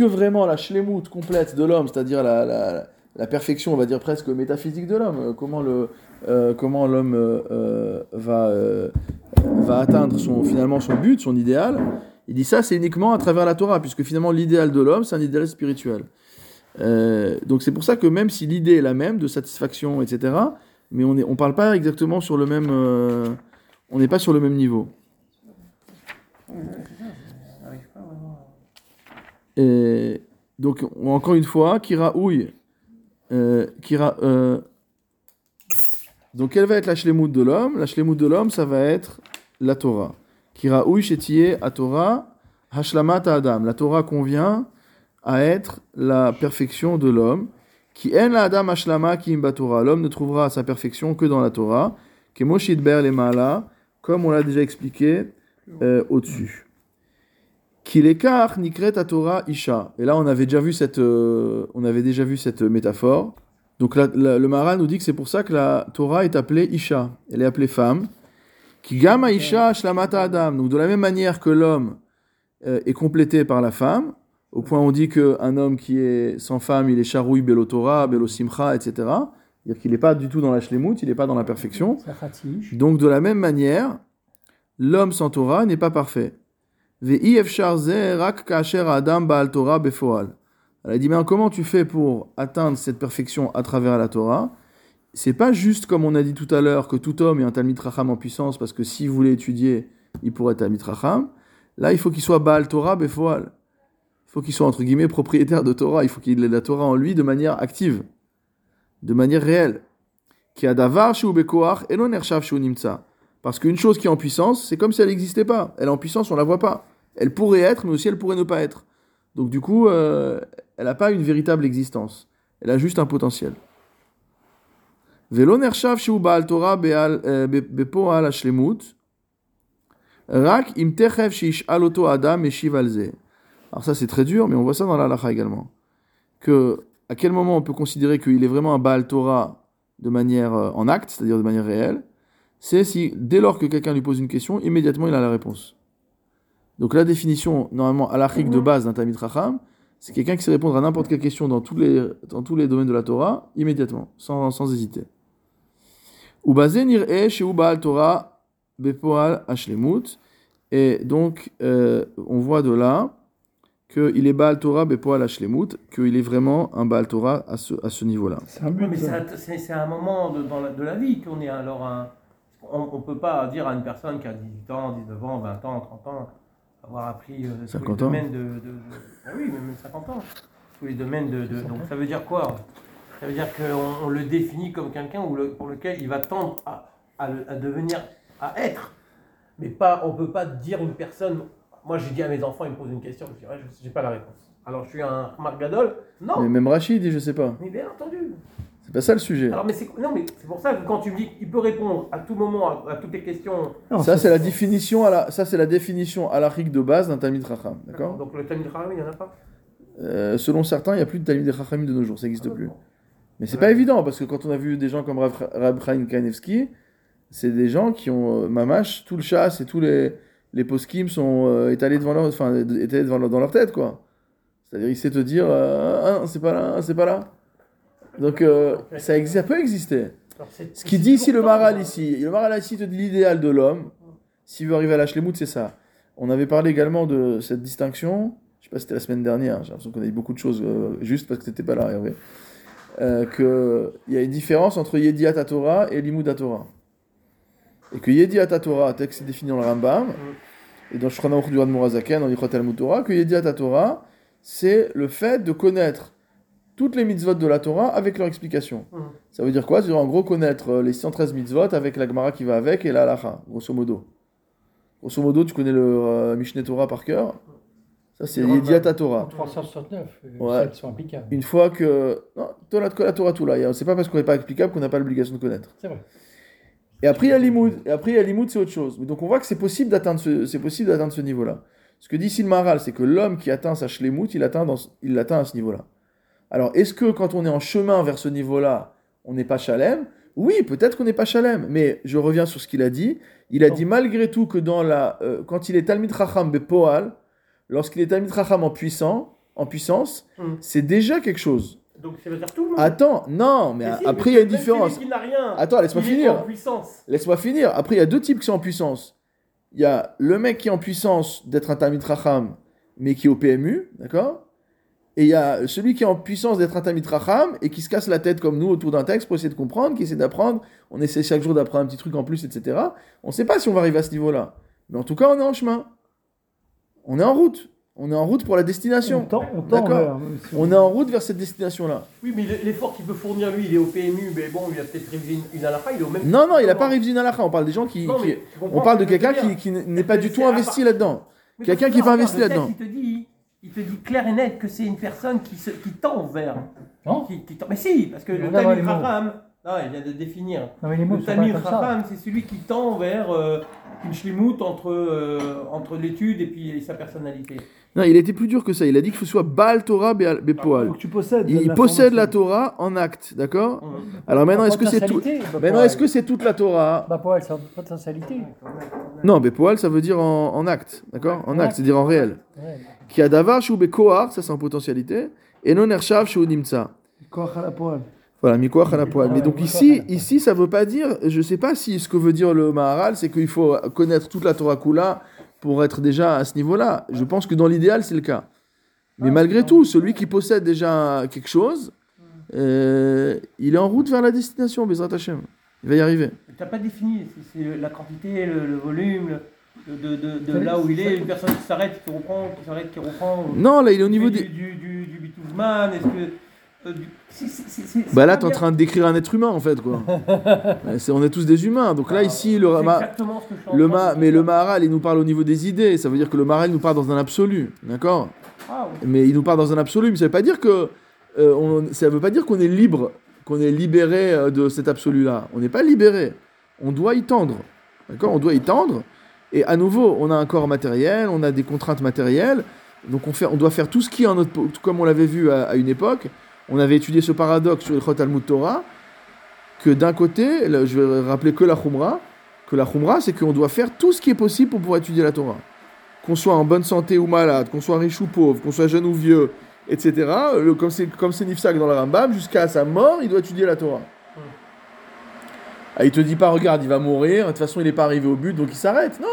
vraiment la shlemout complète de l'homme, c'est-à-dire la perfection, on va dire presque métaphysique de l'homme, comment l'homme va atteindre finalement son but, son idéal, il dit ça, c'est uniquement à travers la Torah, puisque finalement l'idéal de l'homme, c'est un idéal spirituel. Donc c'est pour ça que même si l'idée est la même, de satisfaction, etc., mais on parle pas exactement sur le même... on n'est pas sur le même niveau. Et donc, encore une fois, Kiraouille. Donc, quelle va être la shlemout de l'homme ? La shlemout de l'homme, ça va être la Torah. Kiraouille, chétié, à Torah, hashlamat à Adam. La Torah convient à être la perfection de l'homme. Qui en la Adam hashlama ki imba Torah. L'homme ne trouvera sa perfection que dans la Torah. Kemoshid ber le maala, comme on l'a déjà expliqué au-dessus. Kilekar nikret à Torah isha. Et là, on avait déjà vu cette métaphore. Donc le Maharal nous dit que c'est pour ça que la Torah est appelée isha. Elle est appelée femme. Kigama isha shlamata adam. Donc de la même manière que l'homme est complété par la femme, au point où on dit qu'un homme qui est sans femme, il est charouille belo Torah, belo simcha, etc. C'est-à-dire qu'il n'est pas du tout dans la shlemout, il n'est pas dans la perfection. Donc de la même manière, l'homme sans Torah n'est pas parfait. Elle dit, mais comment tu fais pour atteindre cette perfection à travers la Torah ? C'est pas juste, comme on a dit tout à l'heure, que tout homme est un Talmid Racham en puissance, parce que s'il voulait étudier, il pourrait être Talmid Racham. Là, il faut qu'il soit Baal Torah Befoal. Il faut qu'il soit, entre guillemets, propriétaire de Torah. Il faut qu'il ait la Torah en lui de manière active, de manière réelle. Parce qu'une chose qui est en puissance, c'est comme si elle n'existait pas. Elle est en puissance, on ne la voit pas. Elle pourrait être, mais aussi elle pourrait ne pas être. Donc du coup, elle n'a pas une véritable existence. Elle a juste un potentiel. Velo nershav shu baal Torah bepoal hashlemut rak im techev shishal oto adam eshiv alze. Alors ça c'est très dur, mais on voit ça dans la halakha également. Que à quel moment on peut considérer qu'il est vraiment un baal Torah de manière en acte, c'est-à-dire de manière réelle? C'est si, dès lors que quelqu'un lui pose une question, immédiatement il a la réponse. Donc la définition, normalement, halakhique de base d'un Talmid Chacham, c'est quelqu'un qui sait répondre à n'importe quelle question dans tous les domaines de la Torah, immédiatement, sans hésiter. Et donc, on voit de là qu'il est Baal Torah Bepoal Hashlemut, qu'il est vraiment un Baal Torah à ce niveau-là. C'est un moment de la vie qu'on est alors un... On ne peut pas dire à une personne qui a 18 ans, 19 ans, 20 ans, 30 ans, avoir appris tous les domaines de... Ah oui, même 50 ans. Tous les domaines de... Donc ça veut dire quoi ? Ça veut dire qu'on le définit comme quelqu'un pour lequel il va tendre à devenir, à être. Mais pas, on ne peut pas dire une personne... Moi, j'ai dit à mes enfants, ils me posent une question, je dis ouais, je n'ai pas la réponse. Alors, je suis un Marc Gadol ? Non. Mais même Rachid dit, je ne sais pas. Mais bien entendu. C'est pas ça le sujet. Alors, mais c'est pour ça que quand tu me dis qu'il peut répondre à tout moment à toutes les questions. Non, c'est la définition halakhique de base d'un Talmid Chacham. D'accord ? Donc le Talmid Chacham, il n'y en a pas ? Selon certains, il n'y a plus de Talmid Chacham de nos jours, ça n'existe plus. Bon. Mais c'est pas évident, parce que quand on a vu des gens comme Rav Kainevski, c'est des gens qui ont mamash, tout le chasse et tous les poskim sont étalés dans leur tête, quoi. C'est-à-dire, il sait te dire c'est pas là. Donc, ça peut exister. Ce qu'il dit ici, le Maharal ici te dit l'idéal de l'homme, s'il veut arriver à la shlemout, c'est ça. On avait parlé également de cette distinction, je ne sais pas si c'était la semaine dernière, j'ai l'impression qu'on a dit beaucoup de choses juste parce que tu n'étais pas là, Hervé, qu'il y a une différence entre Yediat HaTorah et Limoud HaTorah. Et que Yediat HaTorah, texte défini dans le Rambam, et dans Shoukhanarour du Admor Azaken, dans Yichot Talmud Torah, que Yediat HaTorah, c'est le fait de connaître toutes les mitzvot de la Torah avec leur explication. Ça veut dire quoi ? Ça veut dire en gros connaître les 113 mitzvot avec la Gemara qui va avec et la halacha, grosso modo. Grosso modo, tu connais le Mishneh Torah par cœur. Ça, c'est Yediat HaTorah. 369, ouais. Sont applicables. Une fois que... Non, la Torah tout là. C'est pas parce qu'on n'est pas applicable qu'on n'a pas l'obligation de connaître. C'est vrai. Et après, il y a Limoud. Et après, il y a Limoud, c'est autre chose. Donc, on voit que c'est possible d'atteindre ce niveau-là. Ce que dit ici le Maharal, c'est que l'homme qui atteint sa Shlemout, il l'atteint à ce niveau-là. Alors, est-ce que quand on est en chemin vers ce niveau-là, on n'est pas Shalem ? Oui, peut-être qu'on n'est pas Shalem. Mais je reviens sur ce qu'il a dit. Il a dit malgré tout que quand il est Talmid Chacham Bepoal, lorsqu'il est Talmid Chacham en puissance, c'est déjà quelque chose. Donc ça veut dire tout le monde. Attends, non, mais après il y a une différence. N'a rien. Attends, laisse-moi finir. Après il y a deux types qui sont en puissance. Il y a le mec qui est en puissance d'être un Talmid Chacham, mais qui est au PMU, d'accord ? Et il y a celui qui est en puissance d'être un Talmid Chacham et qui se casse la tête comme nous autour d'un texte pour essayer de comprendre, qui essaie d'apprendre. On essaie chaque jour d'apprendre un petit truc en plus, etc. On ne sait pas si on va arriver à ce niveau-là. Mais en tout cas, on est en chemin. On est en route. On est en route pour la destination. D'accord. On est en route vers cette destination-là. Oui, mais l'effort qu'il peut fournir, lui, il est au PMU, mais bon, il a peut-être révisé une halakha, il est au même... Non, il n'a pas révisé une halakha. On parle des gens qui... on parle de quelqu'un qui n'est pas du tout investi là-dedans. Quelqu'un qui n'est pas investi là-dedans. Il te dit clair et net que c'est une personne qui tend vers. Non. Mais si, parce que le Talmid Chacham, il vient de définir. Non, le Talmid Chacham, c'est celui qui tend vers une shlemout entre l'étude et puis sa personnalité. Non, il était plus dur que ça. Il a dit qu'il faut soit Baal Torah Bepoal. Donc tu possèdes. Il possède la Torah en acte, d'accord ? Alors maintenant, est-ce que c'est toute la Torah ? Bepoal, c'est pas de sincérité. Non, Bepoal, ça veut dire en acte, d'accord ? En acte, c'est-à-dire en réel. Qui a davar shu bekoar, ça c'est en potentialité, et non ershav shu nimtsa. Koach ala poal. Voilà, mi koach ala poal. Mais donc ici, ça veut pas dire, je sais pas si ce que veut dire le Maharal, c'est qu'il faut connaître toute la Torah Kula pour être déjà à ce niveau-là. Je pense que dans l'idéal, c'est le cas. Mais malgré tout, celui qui possède déjà quelque chose, il est en route vers la destination, Bezrat Hashem. Il va y arriver. T'as pas défini, c'est la quantité, le volume. De là où il est, une personne qui s'arrête, qui reprend. Non, là il est au niveau du bitouzman, est-ce que c'est là t'es en train de décrire un être humain en fait quoi. On est tous des humains, donc là ici le Maharal il nous parle au niveau des idées, ça veut dire que le Maharal nous parle dans un absolu, d'accord ? Ah, oui. Mais il nous parle dans un absolu, mais ça veut pas dire que ça veut pas dire qu'on est libre, qu'on est libéré de cet absolu là. On n'est pas libéré, on doit y tendre, d'accord ? On doit y tendre. Et à nouveau, on a un corps matériel, on a des contraintes matérielles, donc on doit faire tout ce qui est en notre... Comme on l'avait vu à une époque, on avait étudié ce paradoxe sur le Hilchot Talmud Torah, que d'un côté, je vais rappeler que la Khumra, c'est qu'on doit faire tout ce qui est possible pour pouvoir étudier la Torah. Qu'on soit en bonne santé ou malade, qu'on soit riche ou pauvre, qu'on soit jeune ou vieux, etc. Comme c'est Nifsak dans le Rambam, jusqu'à sa mort, il doit étudier la Torah. Ah, il te dit pas, regarde, il va mourir, de toute façon, il n'est pas arrivé au but, donc il s'arrête. Non,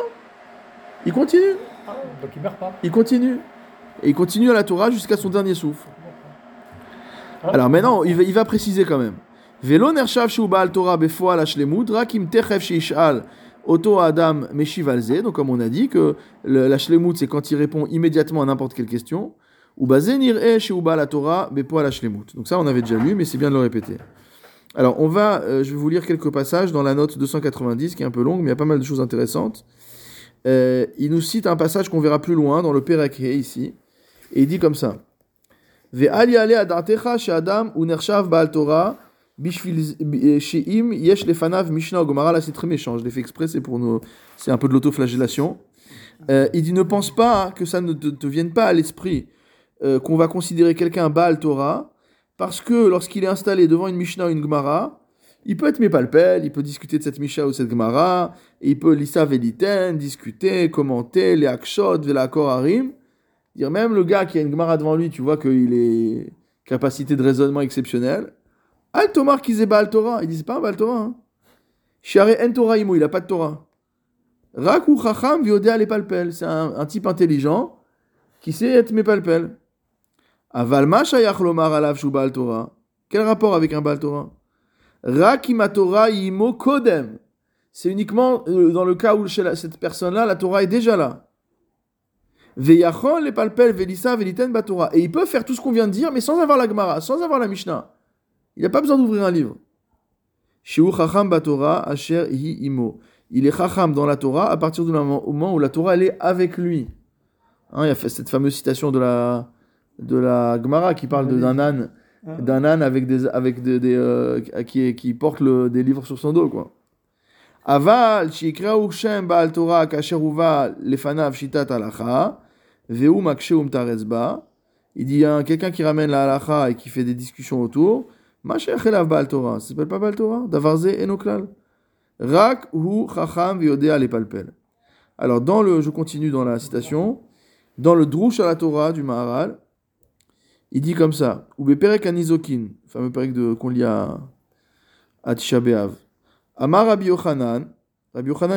il continue. Ah, donc il meurt pas. Il continue. Et il continue à la Torah jusqu'à son dernier souffle. Alors maintenant, il va préciser quand même. Velo nershav shu ba'al Torah befoal hashlemut, rak im techef sheishal oto adam meshiv al ze. Donc comme on a dit, que la shlemut, c'est quand il répond immédiatement à n'importe quelle question. Ou bazé nir'eh shu ba'al Torah befoal hashlemut. Donc ça, on avait déjà lu, mais c'est bien de le répéter. Alors, je vais vous lire quelques passages dans la note 290, qui est un peu longue, mais il y a pas mal de choses intéressantes. Il nous cite un passage qu'on verra plus loin, dans le Perek Dalet, ici, et il dit comme ça. « Ve'al yale adartecha she'adam unershav ba'al Torah bishvil she'im yesh lefanav mishna ou gomara » Là, c'est très méchant, je l'ai fait exprès, c'est un peu de l'autoflagellation. Il dit « Ne pense pas que ça ne te vienne pas à l'esprit qu'on va considérer quelqu'un ba'al Torah, parce que lorsqu'il est installé devant une Mishnah ou une Gemara, il peut être mépalpel, il peut discuter de cette Mishnah ou de cette Gemara, et il peut lissa veliten, discuter, commenter, les akshot, vela korarim. Dire même le gars qui a une Gemara devant lui, tu vois qu'il est capacité de raisonnement exceptionnelle. Al Tomar qui zéba al Torah, il dit c'est pas un bal Torah. Share en Torah imo, il a pas de Torah. Raku chacham viodea les palpel. C'est un type intelligent qui sait être mes palpel. Avalma shayach lomar alav shu baal Torah. Quel rapport avec un baal Torah? Rakima Torah yimo kodem. C'est uniquement dans le cas où cette personne-là, la Torah est déjà là. Veyachon les palpel velisa veliten bat Torah. Et il peut faire tout ce qu'on vient de dire, mais sans avoir la Gemara, sans avoir la Mishnah. Il n'a pas besoin d'ouvrir un livre. Shiou chacham bat Torah asher hi imo. Il est chacham dans la Torah à partir du moment où la Torah elle est avec lui. Hein, il y a cette fameuse citation de la Gemara qui parle d'un âne qui porte des livres sur son dos quoi. Aval shikra'u shem ba'al Torah kasher uva lefanav shitat halacha ve'u makshe'u mtarez ba. Il dit il y a quelqu'un qui ramène la halacha et qui fait des discussions autour. Mashech elav ba'al Torah, ça s'appelle pas ba'al Torah, davarze enoklal. Rak hu chacham v'yodea lepalpel. Alors je continue dans la citation. Dans le Drush à la Torah du Maharal, il dit comme ça: Ube perek anizokin, fameux perek qu'on lit à Tisha B'Av. Amar Rabbi Yochanan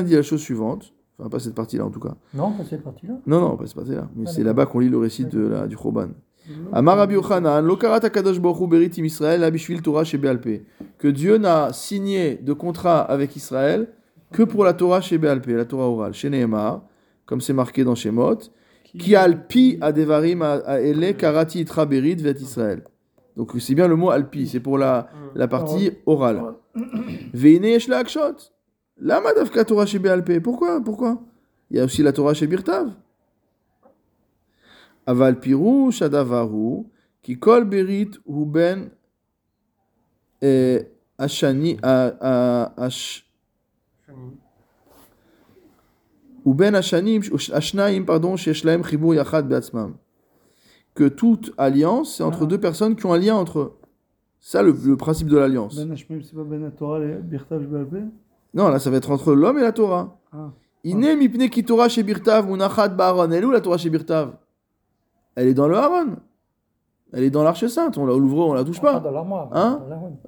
dit la chose suivante, enfin pas cette partie-là en tout cas. Non, pas cette partie-là, mais c'est là-bas qu'on lit le récit du Choban. Amar Rabbi Yochanan, Lokarat Hakadosh Baruch Hu Beritim Israël, Abishvil Torah chez Béalpé. Que Dieu n'a signé de contrat avec Israël que pour la Torah chez Béalpé, la Torah orale, chez Nehemar, comme c'est marqué dans Shemot. Qui alpi à Devarim à Ele Karati Itra Berit vet Israël. Donc c'est bien le mot alpi, c'est pour la partie orale. Veine yesh la akshot. Lama dafka Torah chez Bealpé. Pourquoi? Il y a aussi la Torah chez Birtav. Aval pirou shadavaru ki kol berit hu ben ashani que toute alliance, c'est entre deux personnes qui ont un lien entre eux. Ça, le principe de l'alliance. Ben Hashmim, c'est pas Ben Torah et Birtav Balbé ? Non, là, ça va être entre l'homme et la Torah. Iné mipne ki Torah chez Birtav ou nachad ba'aron. Elle est où la Torah chez Birtav ? Elle est dans le Haron. Elle est dans l'arche sainte. On l'ouvre, on la touche pas. Dans l'armoire. Hein ?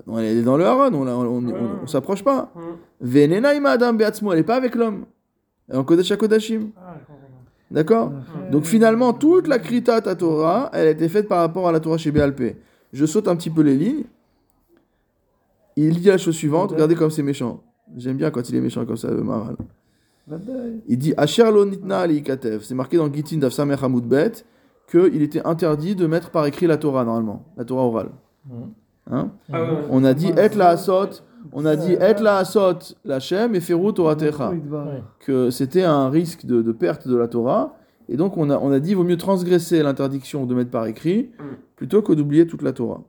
Non, elle est dans le Haron. On s'approche pas. Venena im adam be'atzmo. Elle est pas avec l'homme. Et en Kodesh HaKodashim. D'accord ? Donc finalement, toute la Kritat à Torah, elle a été faite par rapport à la Torah chez Béalpé. Je saute un petit peu les lignes. Il dit la chose suivante, regardez comme c'est méchant. J'aime bien quand il est méchant comme ça, le Maharal. Il dit Asher lo nitna ali katev. C'est marqué dans Gitin Daf Samech Hamoud Bet qu'il était interdit de mettre par écrit la Torah normalement, la Torah orale. Hein ? On a dit et la asot. On a dit et la asot l'Hachem et ferou Torah techa, que c'était un risque de perte de la Torah, et donc on a dit vaut mieux transgresser l'interdiction de mettre par écrit plutôt que d'oublier toute la Torah.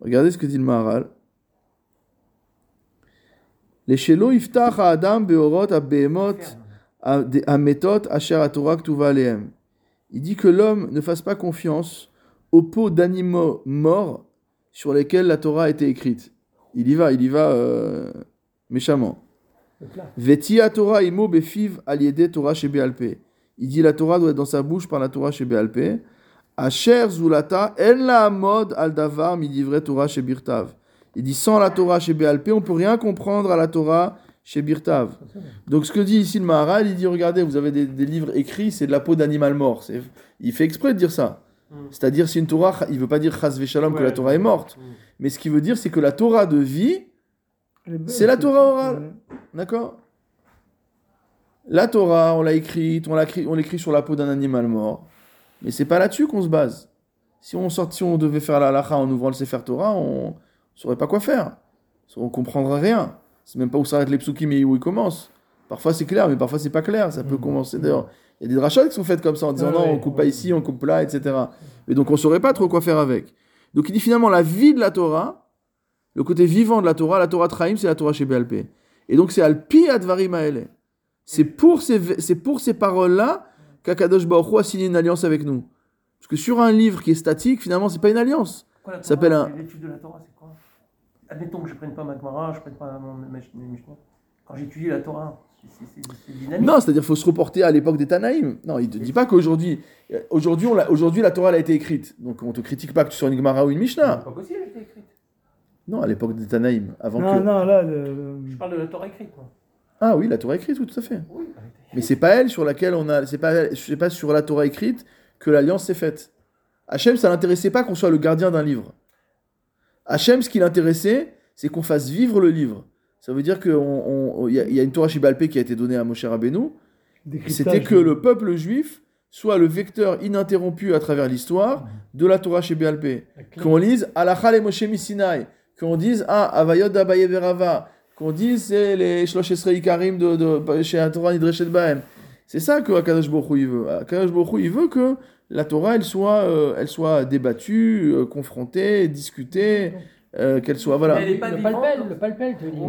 Regardez ce que dit le Maharal. Les shelo iftach adam beorot abemot ametot asher haTorah ktuva alehem. Il dit que l'homme ne fasse pas confiance aux peaux d'animaux morts sur lesquels la Torah a été écrite. Il y va méchamment. Vetia Torah imo befiv aliede Torah chez Béalpé. Il dit la Torah doit être dans sa bouche par la Torah chez Béalpé. Asher zulata en la amod al davar midivre Torah chez Birtav. Il dit sans la Torah chez Béalpé, on peut rien comprendre à la Torah chez Birtav. Donc ce que dit ici le Maharal, il dit regardez, vous avez des livres écrits, c'est de la peau d'animal mort. Il fait exprès de dire ça. C'est-à-dire, c'est une Torah, il ne veut pas dire Chas Veshalom que la Torah est morte. Mais ce qu'il veut dire, c'est que la Torah de vie, c'est la Torah orale. D'accord ? La Torah, on l'a écrite, on l'écrit sur la peau d'un animal mort. Mais ce n'est pas là-dessus qu'on se base. Si on devait faire la halacha en ouvrant le Sefer Torah, on ne saurait pas quoi faire. On ne comprendrait rien. C'est même pas où s'arrêtent les psukim et où ils commencent. Parfois c'est clair, mais parfois c'est pas clair. Ça peut commencer d'ailleurs. Il y a des drachas qui sont faites comme ça en disant on coupe pas ici, on coupe là, etc. Et donc on saurait pas trop quoi faire avec. Donc il dit finalement la vie de la Torah, le côté vivant de la Torah Traim, c'est la Torah chez BLP. Et donc c'est Alpi Advarim Haele. C'est pour ces paroles-là qu'Akadosh Baruch Hu a signé une alliance avec nous. Parce que sur un livre qui est statique, finalement c'est pas une alliance. Quoi, ça s'appelle l'étude de la Torah, c'est quoi ? Admettons que je prenne pas ma Gemara, je prenne pas mes Mishnah. Quand j'étudie la Torah, c'est dynamique. Non, c'est-à-dire qu'il faut se reporter à l'époque des Tanaïm. Non, il ne te dit pas qu'aujourd'hui la Torah a été écrite. Donc on ne te critique pas que tu sois une Gemara ou une Mishnah. À l'époque aussi, elle a été écrite. Non, à l'époque des Tanaïm. Avant je parle de la Torah écrite. Quoi. Ah oui, la Torah écrite, oui, tout à fait. Oui. Mais c'est pas elle sur laquelle on a... C'est pas sur la Torah écrite que l'alliance s'est faite. Hachem, ça l'intéressait pas qu'on soit le gardien d'un livre. Hachem, ce qui l'intéressait, c'est qu'on fasse vivre le livre. Ça veut dire qu'il y a une Torah Shibalpé qui a été donnée à Moshe Rabbeinu. C'était que le peuple juif soit le vecteur ininterrompu à travers l'histoire de la Torah Shibalpé. Qu'on lise « Alachal et Moshe Misinaï », qu'on dise « Ah, Avayod Abaye Verava », qu'on dise « C'est les Shlosh Esrei Karim de chez la Torah Nidreshet Bahem ». C'est ça que Akadosh Baruch Hu, il veut. Akadosh Baruch Hu, il veut que la Torah, elle soit débattue, confrontée, discutée... qu'elle soit, voilà.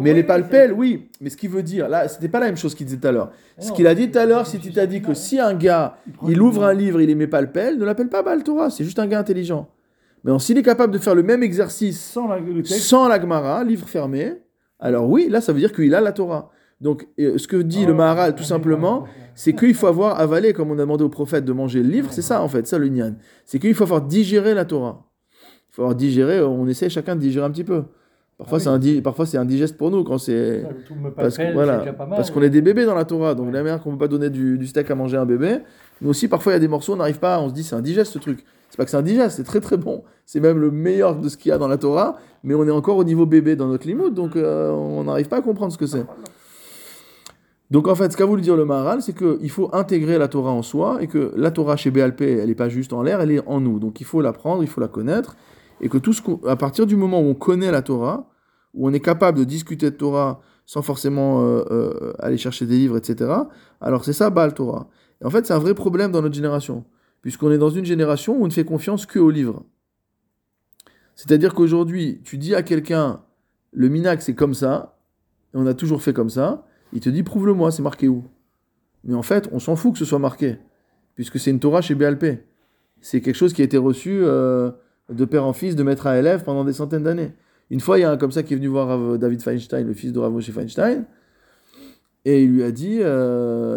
Mais les palpelles, oui. Mais ce qui veut dire, là, c'était pas la même chose qu'il disait tout à l'heure. Ce qu'il a dit tout à l'heure, si tu t'as dit que si un gars, il ouvre un livre, il aimait palpelles, ne l'appelle pas Baal Torah, c'est juste un gars intelligent. Mais s'il est capable de faire le même exercice sans la Gemara, livre fermé, alors oui, là, ça veut dire qu'il a la Torah. Donc, ce que dit le Maharal, tout simplement, c'est qu'il faut avoir avalé, comme on a demandé au prophète de manger le livre, c'est ça, en fait, ça le Nian. C'est qu'il faut avoir digéré la Torah. Alors digérer, on essaie chacun de digérer un petit peu. Parfois, parfois c'est indigeste pour nous quand c'est... Parce qu'on est des bébés dans la Torah, donc la manière qu'on ne peut pas donner du steak à manger à un bébé, nous aussi parfois il y a des morceaux, on n'arrive pas, on se dit c'est indigeste ce truc. C'est pas que c'est indigeste, c'est très très bon. C'est même le meilleur de ce qu'il y a dans la Torah, mais on est encore au niveau bébé dans notre limoud, donc on n'arrive pas à comprendre ce que c'est. Donc en fait, ce qu'a voulu dire le Maharal, c'est qu'il faut intégrer la Torah en soi, et que la Torah chez BLP, elle n'est pas juste en l'air, elle est en nous. Donc il faut l'apprendre, il faut la connaître. Et que à partir du moment où on connaît la Torah, où on est capable de discuter de Torah sans forcément aller chercher des livres, etc., alors c'est ça, Baal Torah. Et en fait, c'est un vrai problème dans notre génération, puisqu'on est dans une génération où on ne fait confiance qu'aux livres. C'est-à-dire qu'aujourd'hui, tu dis à quelqu'un, le Minac c'est comme ça, et on a toujours fait comme ça, il te dit, prouve-le-moi, c'est marqué où ? Mais en fait, on s'en fout que ce soit marqué, puisque c'est une Torah chez BLP. C'est quelque chose qui a été reçu... de père en fils, de maître à élève pendant des centaines d'années. Une fois, il y a un comme ça qui est venu voir David Feinstein, le fils de Rav Moshe Feinstein, et il lui a dit,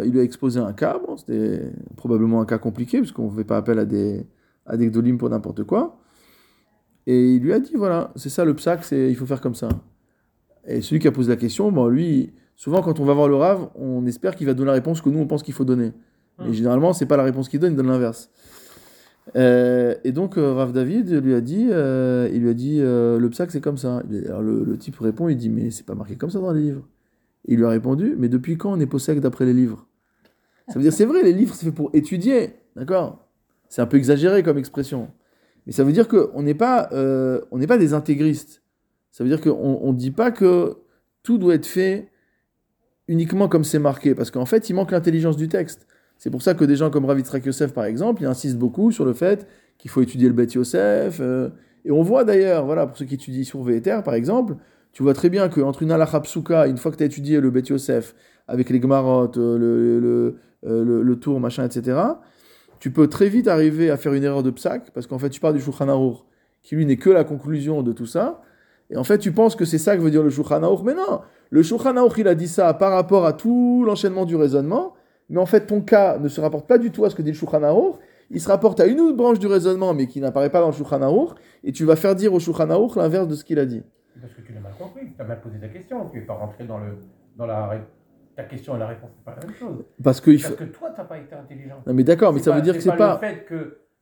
il lui a exposé un cas, bon, c'était probablement un cas compliqué, puisqu'on ne fait pas appel à des gdolim pour n'importe quoi, et il lui a dit, voilà, c'est ça le psaque, il faut faire comme ça. Et celui qui a posé la question, bon, lui, souvent quand on va voir le Rav, on espère qu'il va donner la réponse que nous on pense qu'il faut donner. Mais généralement, ce n'est pas la réponse qu'il donne, il donne l'inverse. Et donc Rav David lui a dit le psaque c'est comme ça. Alors le type répond, il dit mais c'est pas marqué comme ça dans les livres. Et il lui a répondu mais depuis quand on est possèque d'après les livres? Ça veut dire c'est vrai, les livres c'est fait pour étudier, d'accord? C'est un peu exagéré comme expression, mais ça veut dire qu'on n'est pas des intégristes. Ça veut dire qu'on ne dit pas que tout doit être fait uniquement comme c'est marqué, parce qu'en fait il manque l'intelligence du texte. C'est pour ça que des gens comme Rav Yitzhak Yosef, par exemple, ils insistent beaucoup sur le fait qu'il faut étudier le Bet Yosef. Et on voit d'ailleurs, voilà, pour ceux qui étudient sur Véter, par exemple, tu vois très bien qu'entre une halakha psuka, une fois que tu as étudié le Bet Yosef, avec les Gemarot, le tour, machin, etc., tu peux très vite arriver à faire une erreur de psak, parce qu'en fait, tu pars du Shoukhanarour, qui lui n'est que la conclusion de tout ça. Et en fait, tu penses que c'est ça que veut dire le Shoukhanarour, mais non, le Shoukhanarour, il a dit ça par rapport à tout l'enchaînement du raisonnement. Mais en fait, ton cas ne se rapporte pas du tout à ce que dit le Shoukhanarour, il se rapporte à une autre branche du raisonnement, mais qui n'apparaît pas dans le Shoukhanarour, et tu vas faire dire au Shoukhanarour l'inverse de ce qu'il a dit. Parce que tu l'as mal compris, tu as mal posé ta question, tu n'es pas rentré ta question et la réponse, c'est pas la même chose. Parce que toi, tu n'as pas été intelligent. Non mais d'accord, mais ça veut dire que c'est pas...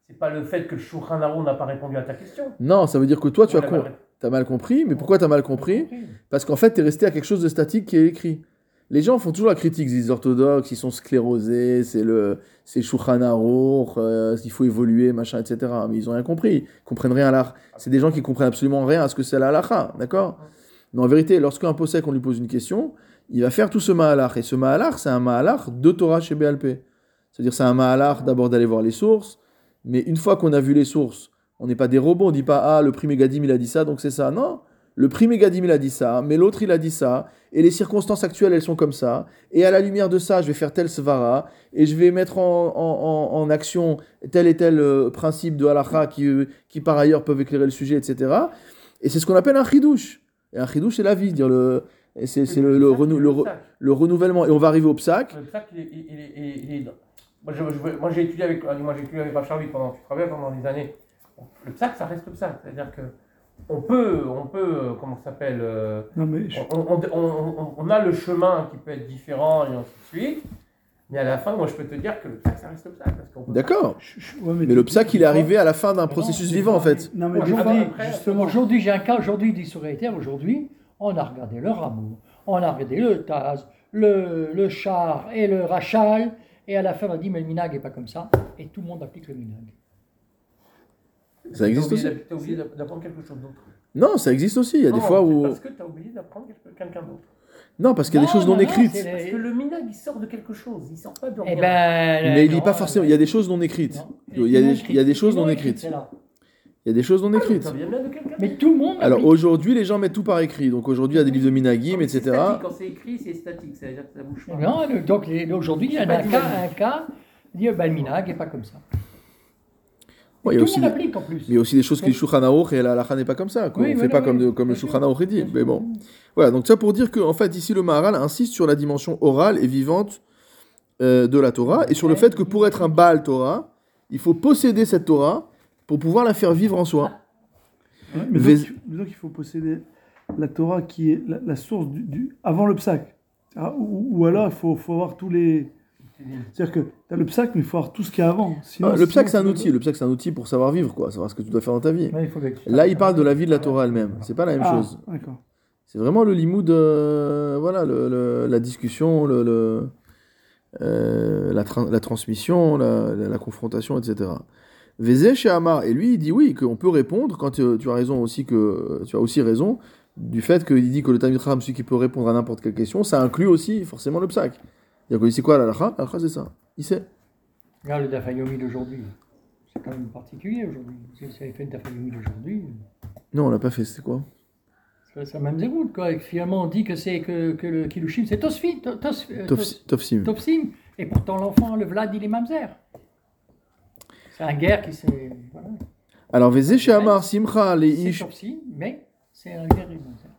C'est pas le fait que le Shoukhanarour n'a pas répondu à ta question. Non, ça veut dire que toi, tu as mal compris, mais pourquoi tu as mal compris ? Parce qu'en fait, tu es resté à quelque chose de statique qui est écrit. Les gens font toujours la critique, les orthodoxes, ils sont sclérosés, c'est Shoukhanarour, il faut évoluer, machin, etc. Mais ils n'ont rien compris, ils ne comprennent rien à l'art. C'est des gens qui ne comprennent absolument rien à ce que c'est la halakha, d'accord ? Mais en vérité, lorsqu'un possèque, on lui pose une question, il va faire tout ce mahalach. Et ce mahalach, c'est un mahalach de Torah chez BLP. C'est-à-dire c'est un mahalach d'abord d'aller voir les sources, mais une fois qu'on a vu les sources, on n'est pas des robots, on ne dit pas « Ah, le prix Megadim, il a dit ça, donc c'est ça ». Non. Le prix Megadim, il a dit ça, mais l'autre, il a dit ça, et les circonstances actuelles, elles sont comme ça, et à la lumière de ça, je vais faire tel svara, et je vais mettre en action tel et tel principe de halakha qui, par ailleurs, peuvent éclairer le sujet, etc. Et c'est ce qu'on appelle un chidouche. Et un chidouche, c'est la vie, dire le renouvellement. Et on va arriver au psaque. Le psaque, il est... Moi, j'ai étudié avec Rav Charvi pendant des années. Le psaque, ça reste le psaque, c'est-à-dire que on peut comment ça s'appelle non mais je... on a le chemin qui peut être différent et ainsi de suite. Mais à la fin, moi, je peux te dire que le psaque, ça reste le psaque. D'accord. Ouais, mais le psaque, il est arrivé à la fin d'un processus vivant, en fait. Non, mais aujourd'hui, j'ai un cas, aujourd'hui, d'Israéliens, aujourd'hui, on a regardé leur amour, on a regardé le Taz, le Char et le Rachal, et à la fin, on a dit, mais le Minag n'est pas comme ça, et tout le monde applique le Minag. Ça existe aussi. Tu as oublié d'apprendre quelque chose d'autre. Non, ça existe aussi. Il y a des fois où... Parce que tu as oublié d'apprendre quelqu'un d'autre. Non, parce qu'il y a des choses non écrites. Parce que le minag, il sort de quelque chose, il sort pas de rien. Mais il lit pas forcément. Il y a des choses non écrites. Il y a des choses non écrites. Il y a des choses non écrites. Mais tout le monde. Alors aujourd'hui, les gens mettent tout par écrit. Donc aujourd'hui, il y a des livres de minagim, etc. Quand c'est écrit, c'est statique. Ça veut dire que ça bouge pas. Non, donc aujourd'hui, il y a un cas. Dire le minag est pas comme ça. Ouais, tout le monde applique en plus. Mais il y a aussi des choses qui Shoukhanarour et la halakha n'est pas comme ça. On ne fait pas comme le Shoukhanarour est dit. Mais bon. Voilà, donc ça pour dire qu'en fait, ici, le Maharal insiste sur la dimension orale et vivante de la Torah, et sur le fait que pour être un Baal Torah, il faut posséder cette Torah pour pouvoir la faire vivre en soi. Ouais, mais donc, il faut posséder la Torah qui est la source du avant le psaque. Ah, ou alors, il faut avoir tous les... C'est-à-dire que tu as le psaque, mais il faut avoir tout ce qu'il y a avant. Le psaque, c'est un outil. Le psaque, c'est un outil pour savoir vivre, quoi, savoir ce que tu dois faire dans ta vie. Là, il parle de la vie de la Torah elle-même. C'est pas la même chose. D'accord. C'est vraiment le limoud, voilà, la discussion, la transmission, la confrontation, etc. Vézé chez Amar, et lui, il dit oui, qu'on peut répondre, quand tu as raison aussi, du fait qu'il dit que le Talmid Chacham, celui qui peut répondre à n'importe quelle question, ça inclut aussi forcément le psaque. C'est-à-dire que c'est quoi la halakha? La halakha, c'est ça. Il sait. Regarde le Dafayomi d'aujourd'hui. C'est quand même particulier aujourd'hui. Si ça avait fait le Dafayomi d'aujourd'hui. Non, on l'a pas fait, c'est quoi? Ça m'a dégoûté, quoi. Et finalement, on dit que c'est que le Kilouchim, c'est Tofsim. Et pourtant, l'enfant, le Vlad, il est Mamzer. C'est un guerre qui s'est. Voilà. Alors, Vezé Amar Simcha Leish. C'est Tofsim, mais c'est un guerre Mamzer.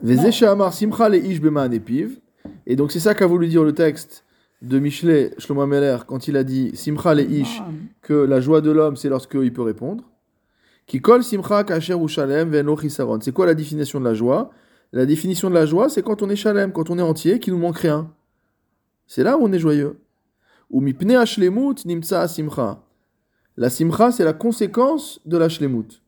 Vezé Amar Simcha Leish Beman Epiv. Et donc, c'est ça qu'a voulu dire le texte de Michelet, Shlomo Ameler, quand il a dit Simcha Leish, que la joie de l'homme, c'est lorsqu'il peut répondre. Qui colle simcha kasher ou shalem veno chisaron. C'est quoi la définition de la joie? La définition de la joie, c'est quand on est shalem, quand on est entier, qu'il nous manque rien. C'est là où on est joyeux. Ou mipnei hashlemut nimtsa simcha. La simcha, c'est la conséquence de la shlemut.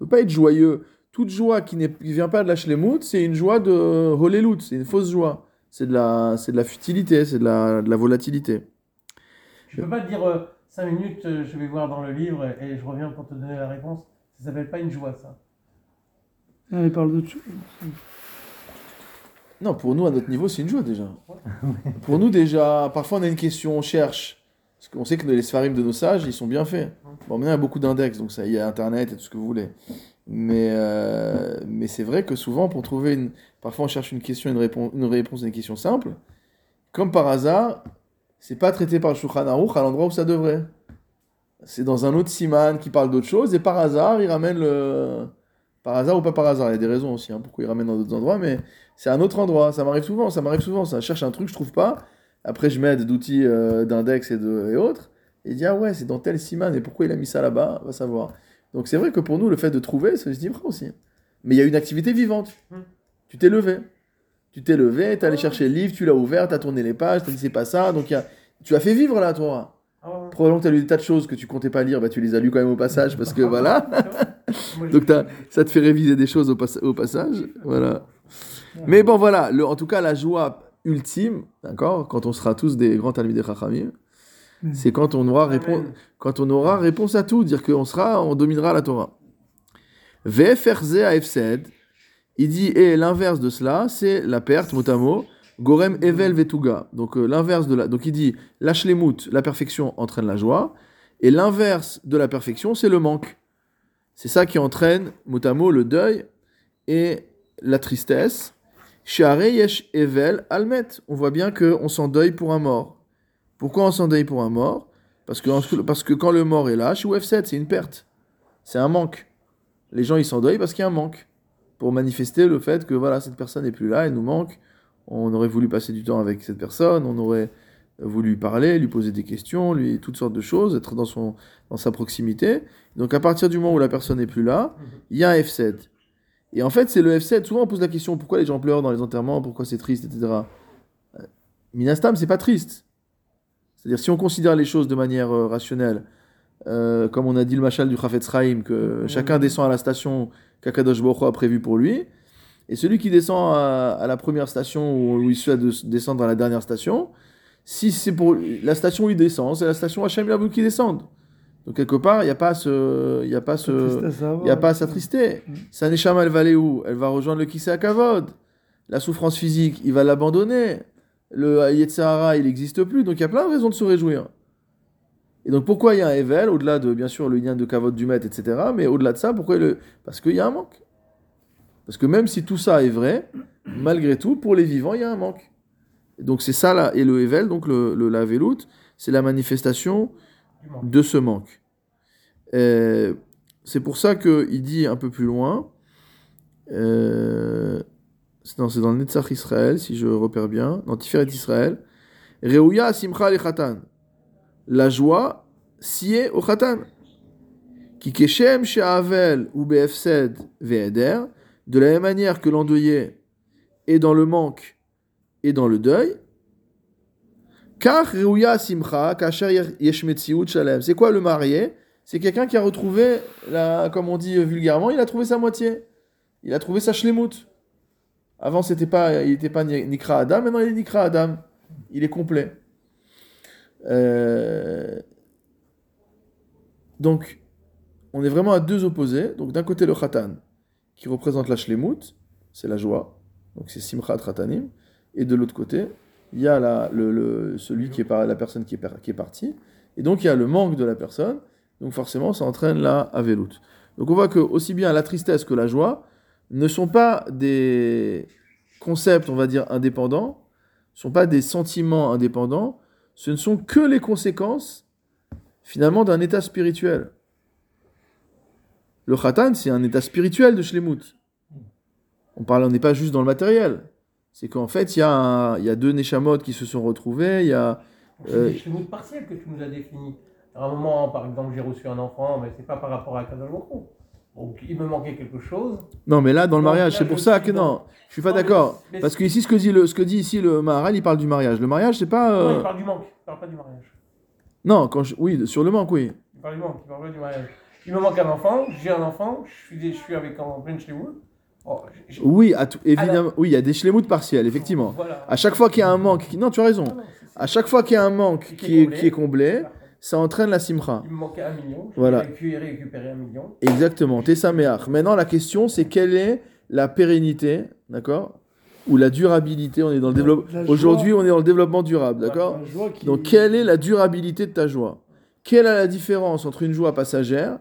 On ne peut pas être joyeux. Toute joie qui ne vient pas de la shlemut, c'est une joie de holelut, c'est une fausse joie. C'est de la futilité, c'est de la volatilité. Je ne peux pas te dire... 5 minutes, je vais voir dans le livre et je reviens pour te donner la réponse. Ça s'appelle pas une joie, ça. Non, il parle d'autre chose. Non, pour nous, à notre niveau, c'est une joie, déjà. Ouais. Pour nous, déjà, parfois, on a une question, on cherche. Parce qu'on sait que les sfarim de nos sages, ils sont bien faits. Bon, maintenant, il y a beaucoup d'index, donc ça, il y a Internet et tout ce que vous voulez. Mais c'est vrai que souvent, pour trouver une... Parfois, on cherche une question, une réponse à une question simple. Comme par hasard... C'est pas traité par le Shoukhanarour à l'endroit où ça devrait. C'est dans un autre siman qui parle d'autre chose, et par hasard, il ramène le... Par hasard ou pas par hasard, il y a des raisons aussi, pourquoi il ramène dans d'autres endroits, mais c'est un autre endroit, ça m'arrive souvent, ça cherche un truc, je trouve pas, après je m'aide d'outils d'index et autres, et dis, ah ouais, c'est dans tel siman, et pourquoi il a mis ça là-bas, on va savoir. Donc c'est vrai que pour nous, le fait de trouver, c'est divra aussi. Mais il y a une activité vivante. Tu t'es levé, t'es allé chercher le livre, tu l'as ouvert, t'as tourné les pages, t'as dit c'est pas ça, donc tu as fait vivre là, toi. Probablement que t'as lu des tas de choses que tu comptais pas lire, bah tu les as lues quand même au passage, parce que voilà. Donc ça te fait réviser des choses au passage, voilà. Mais bon voilà, en tout cas la joie ultime, d'accord, quand on sera tous des grands talmidei chachamim, c'est quand on aura réponse à tout, dire qu'on sera, on dominera la Torah. V'ferze ha'efsed. Il dit, et l'inverse de cela, c'est la perte, mot à mot, gorem evel vetuga. Donc l'inverse de la... Donc il dit, la shlemut, la perfection, entraîne la joie, et l'inverse de la perfection, c'est le manque. C'est ça qui entraîne, mot à mot, le deuil et la tristesse. Share yesh evel almet. On voit bien qu'on s'endeuille pour un mort. Pourquoi on s'endeuille pour un mort? Parce que quand le mort est là, chez UF7, c'est une perte. C'est un manque. Les gens, ils s'endeuillent parce qu'il y a un manque. Pour manifester le fait que voilà, cette personne n'est plus là, elle nous manque, on aurait voulu passer du temps avec cette personne, on aurait vous lui parlez, lui posez des questions, lui toutes sortes de choses, être dans sa proximité. Donc à partir du moment où la personne n'est plus là, il y a un F7. Et en fait, c'est le F7. Souvent, on pose la question, pourquoi les gens pleurent dans les enterrements, pourquoi c'est triste, etc. Minastam, c'est pas triste. C'est-à-dire, si on considère les choses de manière rationnelle, comme on a dit le machal du Chafetz Chaim, que chacun descend à la station qu'Akadosh Baruch Hu a prévue pour lui, et celui qui descend à la première station où il souhaite descendre à la dernière station, si c'est pour la station où il descend, c'est la station Hachem Yabou qui descend. Donc quelque part, il y a pas à s'attrister. Sa neshama, elle va aller où? Elle va rejoindre le Kisei HaKavod. La souffrance physique, il va l'abandonner. Le Yetzirah, il n'existe plus. Donc il y a plein de raisons de se réjouir. Et donc pourquoi il y a un Evel, au-delà de, bien sûr, le lien de Kavod du maître, etc. Mais au-delà de ça, pourquoi parce qu'il y a un manque. Parce que même si tout ça est vrai, malgré tout, pour les vivants, il y a un manque. Et donc c'est ça, là. Et le Evel, donc la Veloute, c'est la manifestation de ce manque. Et c'est pour ça qu'il dit un peu plus loin, c'est dans le Netzach Israël, si je repère bien, dans Tifféret d'Israël, « Reuya simcha le chatan » La joie sié au chatan. « Ki keshem she'avel ou befsed ve'eder » De la même manière que l'endeuillé est dans le manque et dans le deuil, c'est quoi le marié? C'est quelqu'un qui a retrouvé, comme on dit vulgairement, il a trouvé sa moitié. Il a trouvé sa shlemout. Avant, il n'était pas Nikra Adam, maintenant il est Nikra Adam. Il est complet. Donc, on est vraiment à deux opposés. Donc, d'un côté, le Khatan, qui représente la shlemout, c'est la joie. Donc, c'est Simchat Khatanim. Et de l'autre côté, il y a la personne qui est partie, et donc il y a le manque de la personne, donc forcément ça entraîne la aveloute. Donc on voit que aussi bien la tristesse que la joie ne sont pas des concepts, on va dire, indépendants, ne sont pas des sentiments indépendants, ce ne sont que les conséquences, finalement, d'un état spirituel. Le khatan, c'est un état spirituel de shlemout. On n'est pas juste dans le matériel. C'est qu'en fait, il y a deux Neshamot qui se sont retrouvés, c'est des shlemout partiels que tu nous as définis. À un moment, par exemple, j'ai reçu un enfant, mais c'est pas par rapport à Kadosh Baruch Hu. Donc, il me manquait quelque chose. Non, mais là, dans le mariage, là, c'est pour ça que non, je suis pas d'accord. Mais parce que ici, ce que dit ici le Maharal, il parle du mariage. Le mariage, c'est pas... Non, il parle du manque, il parle pas du mariage. Non, oui, sur le manque, oui. Il parle du manque, il parle pas du mariage. Il me manque un enfant, j'ai un enfant, je suis avec en pleine shlemout. Oui, évidemment. Oui, il y a des shlemout partiels, effectivement. Voilà. À chaque fois qu'il y a un manque, non, tu as raison. À chaque fois qu'il y a un manque qui est comblé, ça entraîne la simcha. Il me manquait 1 million. Voilà. J'ai récupéré 1 million. Exactement. Tessaméach. Maintenant, la question, c'est quelle est la pérennité, d'accord, ou la durabilité. On est dans le développement. Aujourd'hui, on est dans le développement durable, d'accord. Donc, quelle est la durabilité de ta joie? Quelle est la différence entre une joie passagère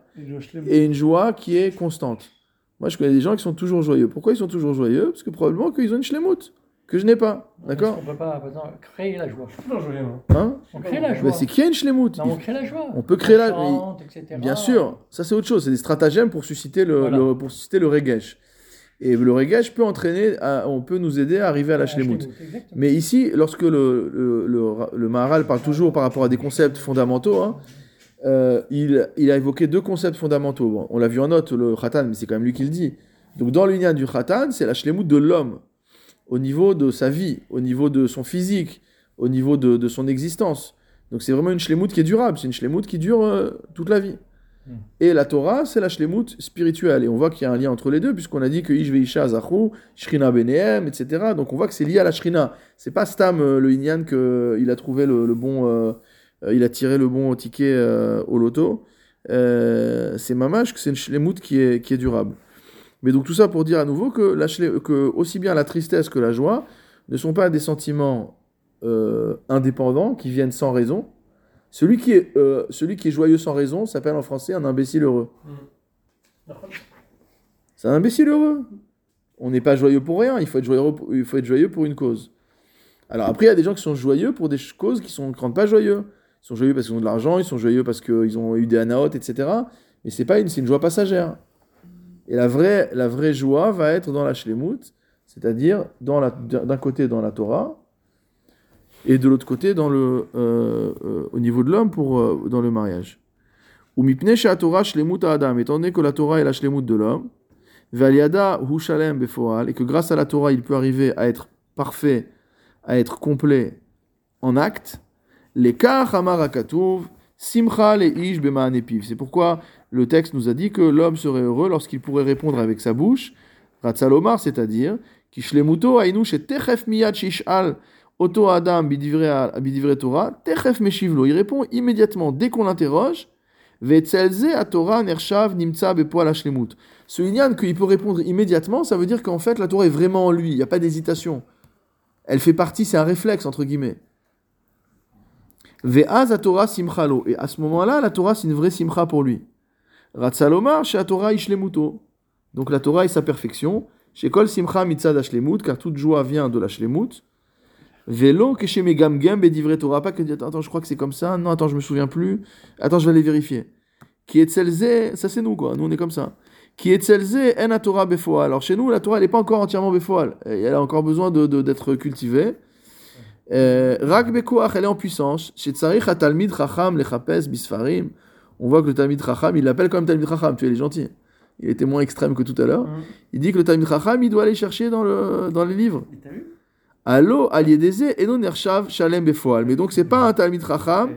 et une joie qui est constante? Moi, je connais des gens qui sont toujours joyeux. Pourquoi ils sont toujours joyeux? Parce que probablement qu'ils ont une shlemout que je n'ai pas. D'accord ? On ne peut pas créer la joie. Je suis toujours joyeux. Hein ? On crée la joie. Mais c'est qu'il y a une shlemout. Non, on crée la joie. On peut créer la joie. Bien sûr. Ça, c'est autre chose. C'est des stratagèmes pour susciter le regesh. Et le regesh peut entraîner, on peut nous aider à arriver à la shlemout. Mais ici, lorsque le Maharal parle toujours par rapport à des concepts fondamentaux, hein, il a évoqué deux concepts fondamentaux. Bon, on l'a vu en note, le khatan, mais c'est quand même lui qui le dit. Donc dans l'union du khatan, c'est la shlemout de l'homme, au niveau de sa vie, au niveau de son physique, au niveau de son existence. Donc c'est vraiment une shlemout qui est durable, c'est une shlemout qui dure toute la vie. Et la Torah, c'est la shlemout spirituelle. Et on voit qu'il y a un lien entre les deux, puisqu'on a dit que Ish veisha zachu, Shrina benehem, etc. Donc on voit que c'est lié à la Shrina. C'est pas Stam, le Inyan, qu'il a trouvé le bon... il a tiré le bon ticket au loto. C'est mamash que c'est une shlemout qui est durable. Mais donc tout ça pour dire à nouveau que aussi bien la tristesse que la joie ne sont pas des sentiments indépendants qui viennent sans raison. Celui qui est joyeux sans raison s'appelle en français un imbécile heureux. C'est un imbécile heureux. On n'est pas joyeux pour rien, il faut être joyeux pour une cause. Alors après, il y a des gens qui sont joyeux pour des causes qui ne rendent pas joyeux. Ils sont joyeux parce qu'ils ont de l'argent, ils sont joyeux parce qu'ils ont eu des anaotes, etc. Mais c'est une joie passagère. Et la vraie joie va être dans la shlemout, c'est-à-dire d'un côté dans la Torah, et de l'autre côté dans le au niveau de l'homme pour dans le mariage. Ou mipnei she'atorah shlemut ha'adam, étant donné que la Torah est la shlemut de l'homme, ve'aliyada hu shalem beforal, et que grâce à la Torah il peut arriver à être parfait, à être complet en acte. Lekach amar hakatuv simcha leish bema'aneh piv. C'est pourquoi le texte nous a dit que l'homme serait heureux lorsqu'il pourrait répondre avec sa bouche, ratzalomar, c'est-à-dire ki shlemuto hainu she'techef miyad she'ishal oto adam bidivrei Torah techef meshivlo. Il répond immédiatement dès qu'on l'interroge. Vetzelze haTorah nershav nimtza bepoal hashlemut. Ce inyan qu'il peut répondre immédiatement, ça veut dire qu'en fait la Torah est vraiment en lui, il n'y a pas d'hésitation. Elle fait partie, c'est un réflexe entre guillemets. Ve'az haTorah simchalo, et à ce moment-là la Torah c'est une vraie simcha pour lui. Ratzalomar shehaTorah ishlemuto. Donc la Torah est sa perfection. Shekol simcha mitzad hashlemut, car toute joie vient de la shlemut. Vélo que chez mes gamgam bedivrei Torah, pas que attends je crois que c'est comme ça, non attends je me souviens plus, attends je vais aller vérifier. Qui est celle-ci, ça c'est nous quoi, nous on est comme ça. Qui est celle-ci en a Torah befoal. Alors chez nous la Torah elle est pas encore entièrement befoal, elle a encore besoin d'être cultivée. Rak bekoach, elle est en puissance. Chez tsarich hatalmid chacham lechapes bisfarim, on voit que le talmid chacham, il l'appelle quand même talmid chacham, tu es gentil. Il était moins extrême que tout à l'heure. Il dit que le talmid chacham il doit aller chercher dans les livres. T'as vu? Allo aliedeze eno nershav shalem befoal. Mais donc c'est pas un talmid chacham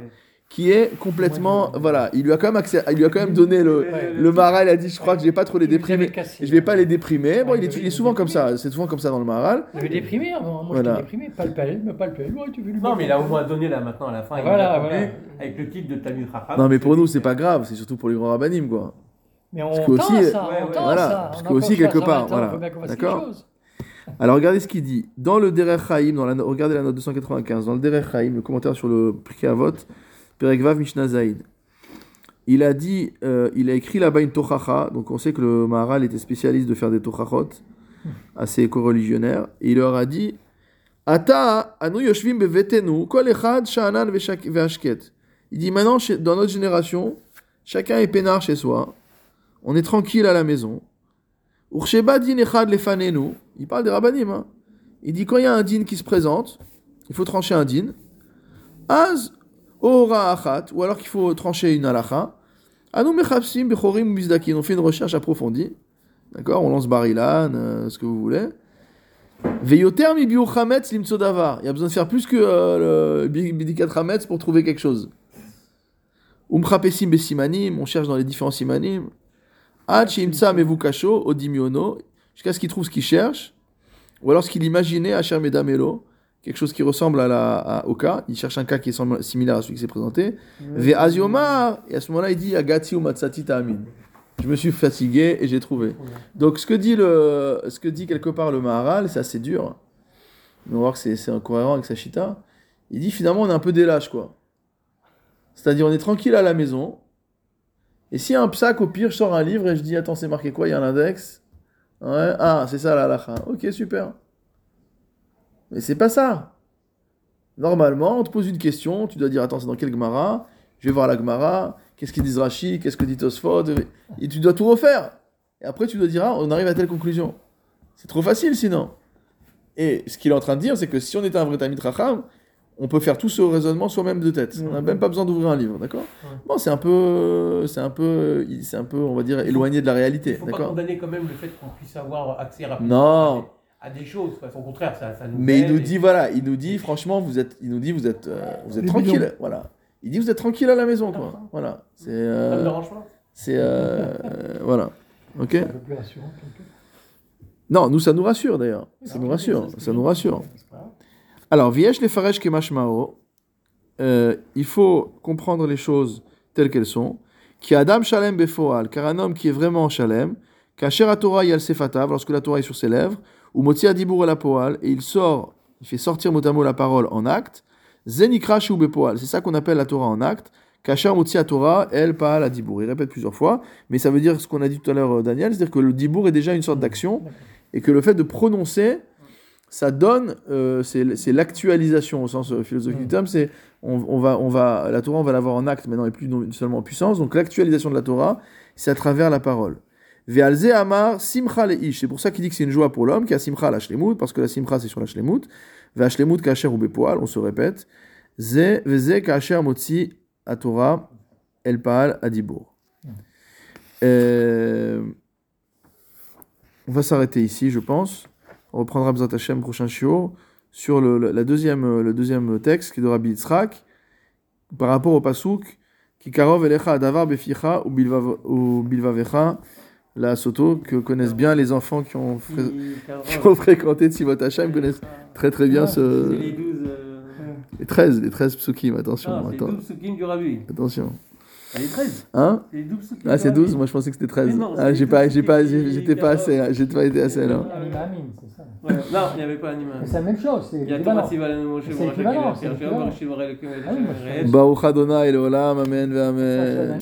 qui est complètement voilà, il lui a quand même donné le Maharal, il a dit je crois que j'ai pas trop les déprimés. Je vais pas les déprimer. Bon, il est souvent comme ça, c'est souvent comme ça dans le Maharal. Il avait déprimé avant, moi je t'ai déprimé, pas le palais. Ouais, tu veux lui. Non, mais il a au moins donné là maintenant à la fin, il voilà. Avec le titre de talmid chacham. Non, mais pour nous c'est pas grave, c'est surtout pour les grands rabbinim quoi. Mais on entend ça, parce que aussi quelque part voilà. D'accord. Alors regardez ce qu'il dit. Dans le Derech Haïm, regardez la note 295, dans le Derech Haïm, le commentaire sur le Pirkei Avot, Perek Vav Mishnah Zaïd. Il a dit, il a écrit là-bas une tochacha, donc on sait que le Maharal était spécialiste de faire des tochachot à ses co-religionnaires, et il leur a dit Ata anu yoshvim bevetenu kol echad sha'anan ve'ashket. Il dit maintenant, dans notre génération, chacun est peinard chez soi, on est tranquille à la maison. Ursheba din echad lefanenu. Il parle des rabbanim. Hein. Il dit quand il y a un din qui se présente, il faut trancher un din. Az ora achat, ou alors qu'il faut trancher une halacha. Anu mechapsim bechorim bizdakin. On fait une recherche approfondie. D'accord, on lance barilan, ce que vous voulez. Veyoter mi biur chametz limtsodavar. Il y a besoin de faire plus que le bidikat chametz pour trouver quelque chose. Umchapesim besimanim. On cherche dans les différents simanim. Ad shimtsa mevukasho odimiono. Jusqu'à ce qu'il trouve ce qu'il cherche, ou alors ce qu'il imaginait à Cher Medamelo, quelque chose qui ressemble au cas, il cherche un cas qui est similaire à celui qui s'est présenté, Ve'aziomar, et à ce moment-là il dit Agati ou Matsati Ta'amin. Je me suis fatigué et j'ai trouvé. Donc ce que dit quelque part le Maharal, c'est assez dur, on va voir que c'est incohérent avec sa chita, il dit finalement on est un peu des lâches quoi. C'est-à-dire on est tranquille à la maison, et s'il y a un psaque au pire je sors un livre et je dis attends c'est marqué quoi, il y a un index. Ouais. Ah, c'est ça la halakha. Ok, super. Mais c'est pas ça. Normalement, on te pose une question, tu dois dire attends, c'est dans quelle Gemara ? Je vais voir la Gemara. Qu'est-ce qu'ils disent Rashi ? Qu'est-ce que dit Tosfot ? Et tu dois tout refaire. Et après, tu dois dire on arrive à telle conclusion. C'est trop facile sinon. Et ce qu'il est en train de dire, c'est que si on était un vrai Talmid Chacham, on peut faire tout ce raisonnement soi-même de tête. On n'a même pas besoin d'ouvrir un livre, d'accord ? Bon, c'est un peu, on va dire, éloigné de la réalité, d'accord ? Il faut pas condamner quand même le fait qu'on puisse avoir accès rapidement à des choses. Au contraire, ça nous. Mais il nous dit, franchement, vous êtes tranquille, voilà. Il dit, vous êtes tranquille à la maison, quoi. Voilà. C'est. Ça ne dérange pas. C'est voilà. Ok. Un peu plus rassurant. Non, nous ça nous rassure d'ailleurs. Ça nous rassure. Alors, Viesh les Faresh Kemashmao, il faut comprendre les choses telles qu'elles sont. Qui Adam Shalem Befoal, car un homme qui est vraiment Shalem, Kacher Torah Yal Sefatav, lorsque la Torah est sur ses lèvres, ou Motzi Adibur El Apoal, et il fait sortir mot à mot la parole en acte, Zenikra Shu Bepoal, c'est ça qu'on appelle la Torah en acte, Kacher Motzi Torah El Paal Adibur. Il répète plusieurs fois, mais ça veut dire ce qu'on a dit tout à l'heure, Daniel, c'est-à-dire que le Dibour est déjà une sorte d'action, et que le fait de prononcer. Ça donne, c'est l'actualisation au sens philosophique du terme. C'est on va la Torah on va l'avoir en acte maintenant et plus seulement en puissance. Donc l'actualisation de la Torah c'est à travers la parole. Ve'alze amar simcha leish. C'est pour ça qu'il dit que c'est une joie pour l'homme, qui a simcha la shlemut, parce que la simcha c'est sur la shlemut. Ve'a shlemut kasher ou bepoal, on se répète. Ze veze kasher motzi a Torah el paal adibur. On va s'arrêter ici, je pense. On reprendra B'zat Hashem prochain shiur sur le deuxième texte qui est de Rabbi Yitzhak par rapport au pasuk qui karov elecha adavar beficha ou bilvavecha, la soto que connaissent bien les enfants qui ont fréquenté Tzivot Hashem, connaissent très très bien ce les 13 psukim, attention, les 12 psukim du Rabbi. Attention. Ah, les 13 hein? C'est les 12 psukim. Ah, c'est 12, moi je pensais que c'était 13. Non, ah, j'étais pas assez là. Ouais. Non, il n'y avait pas l'animal. C'est la même chose. C'est l'équivalent. C'est l'équivalent. Baruch Adonai Elohim, Amen, Amen.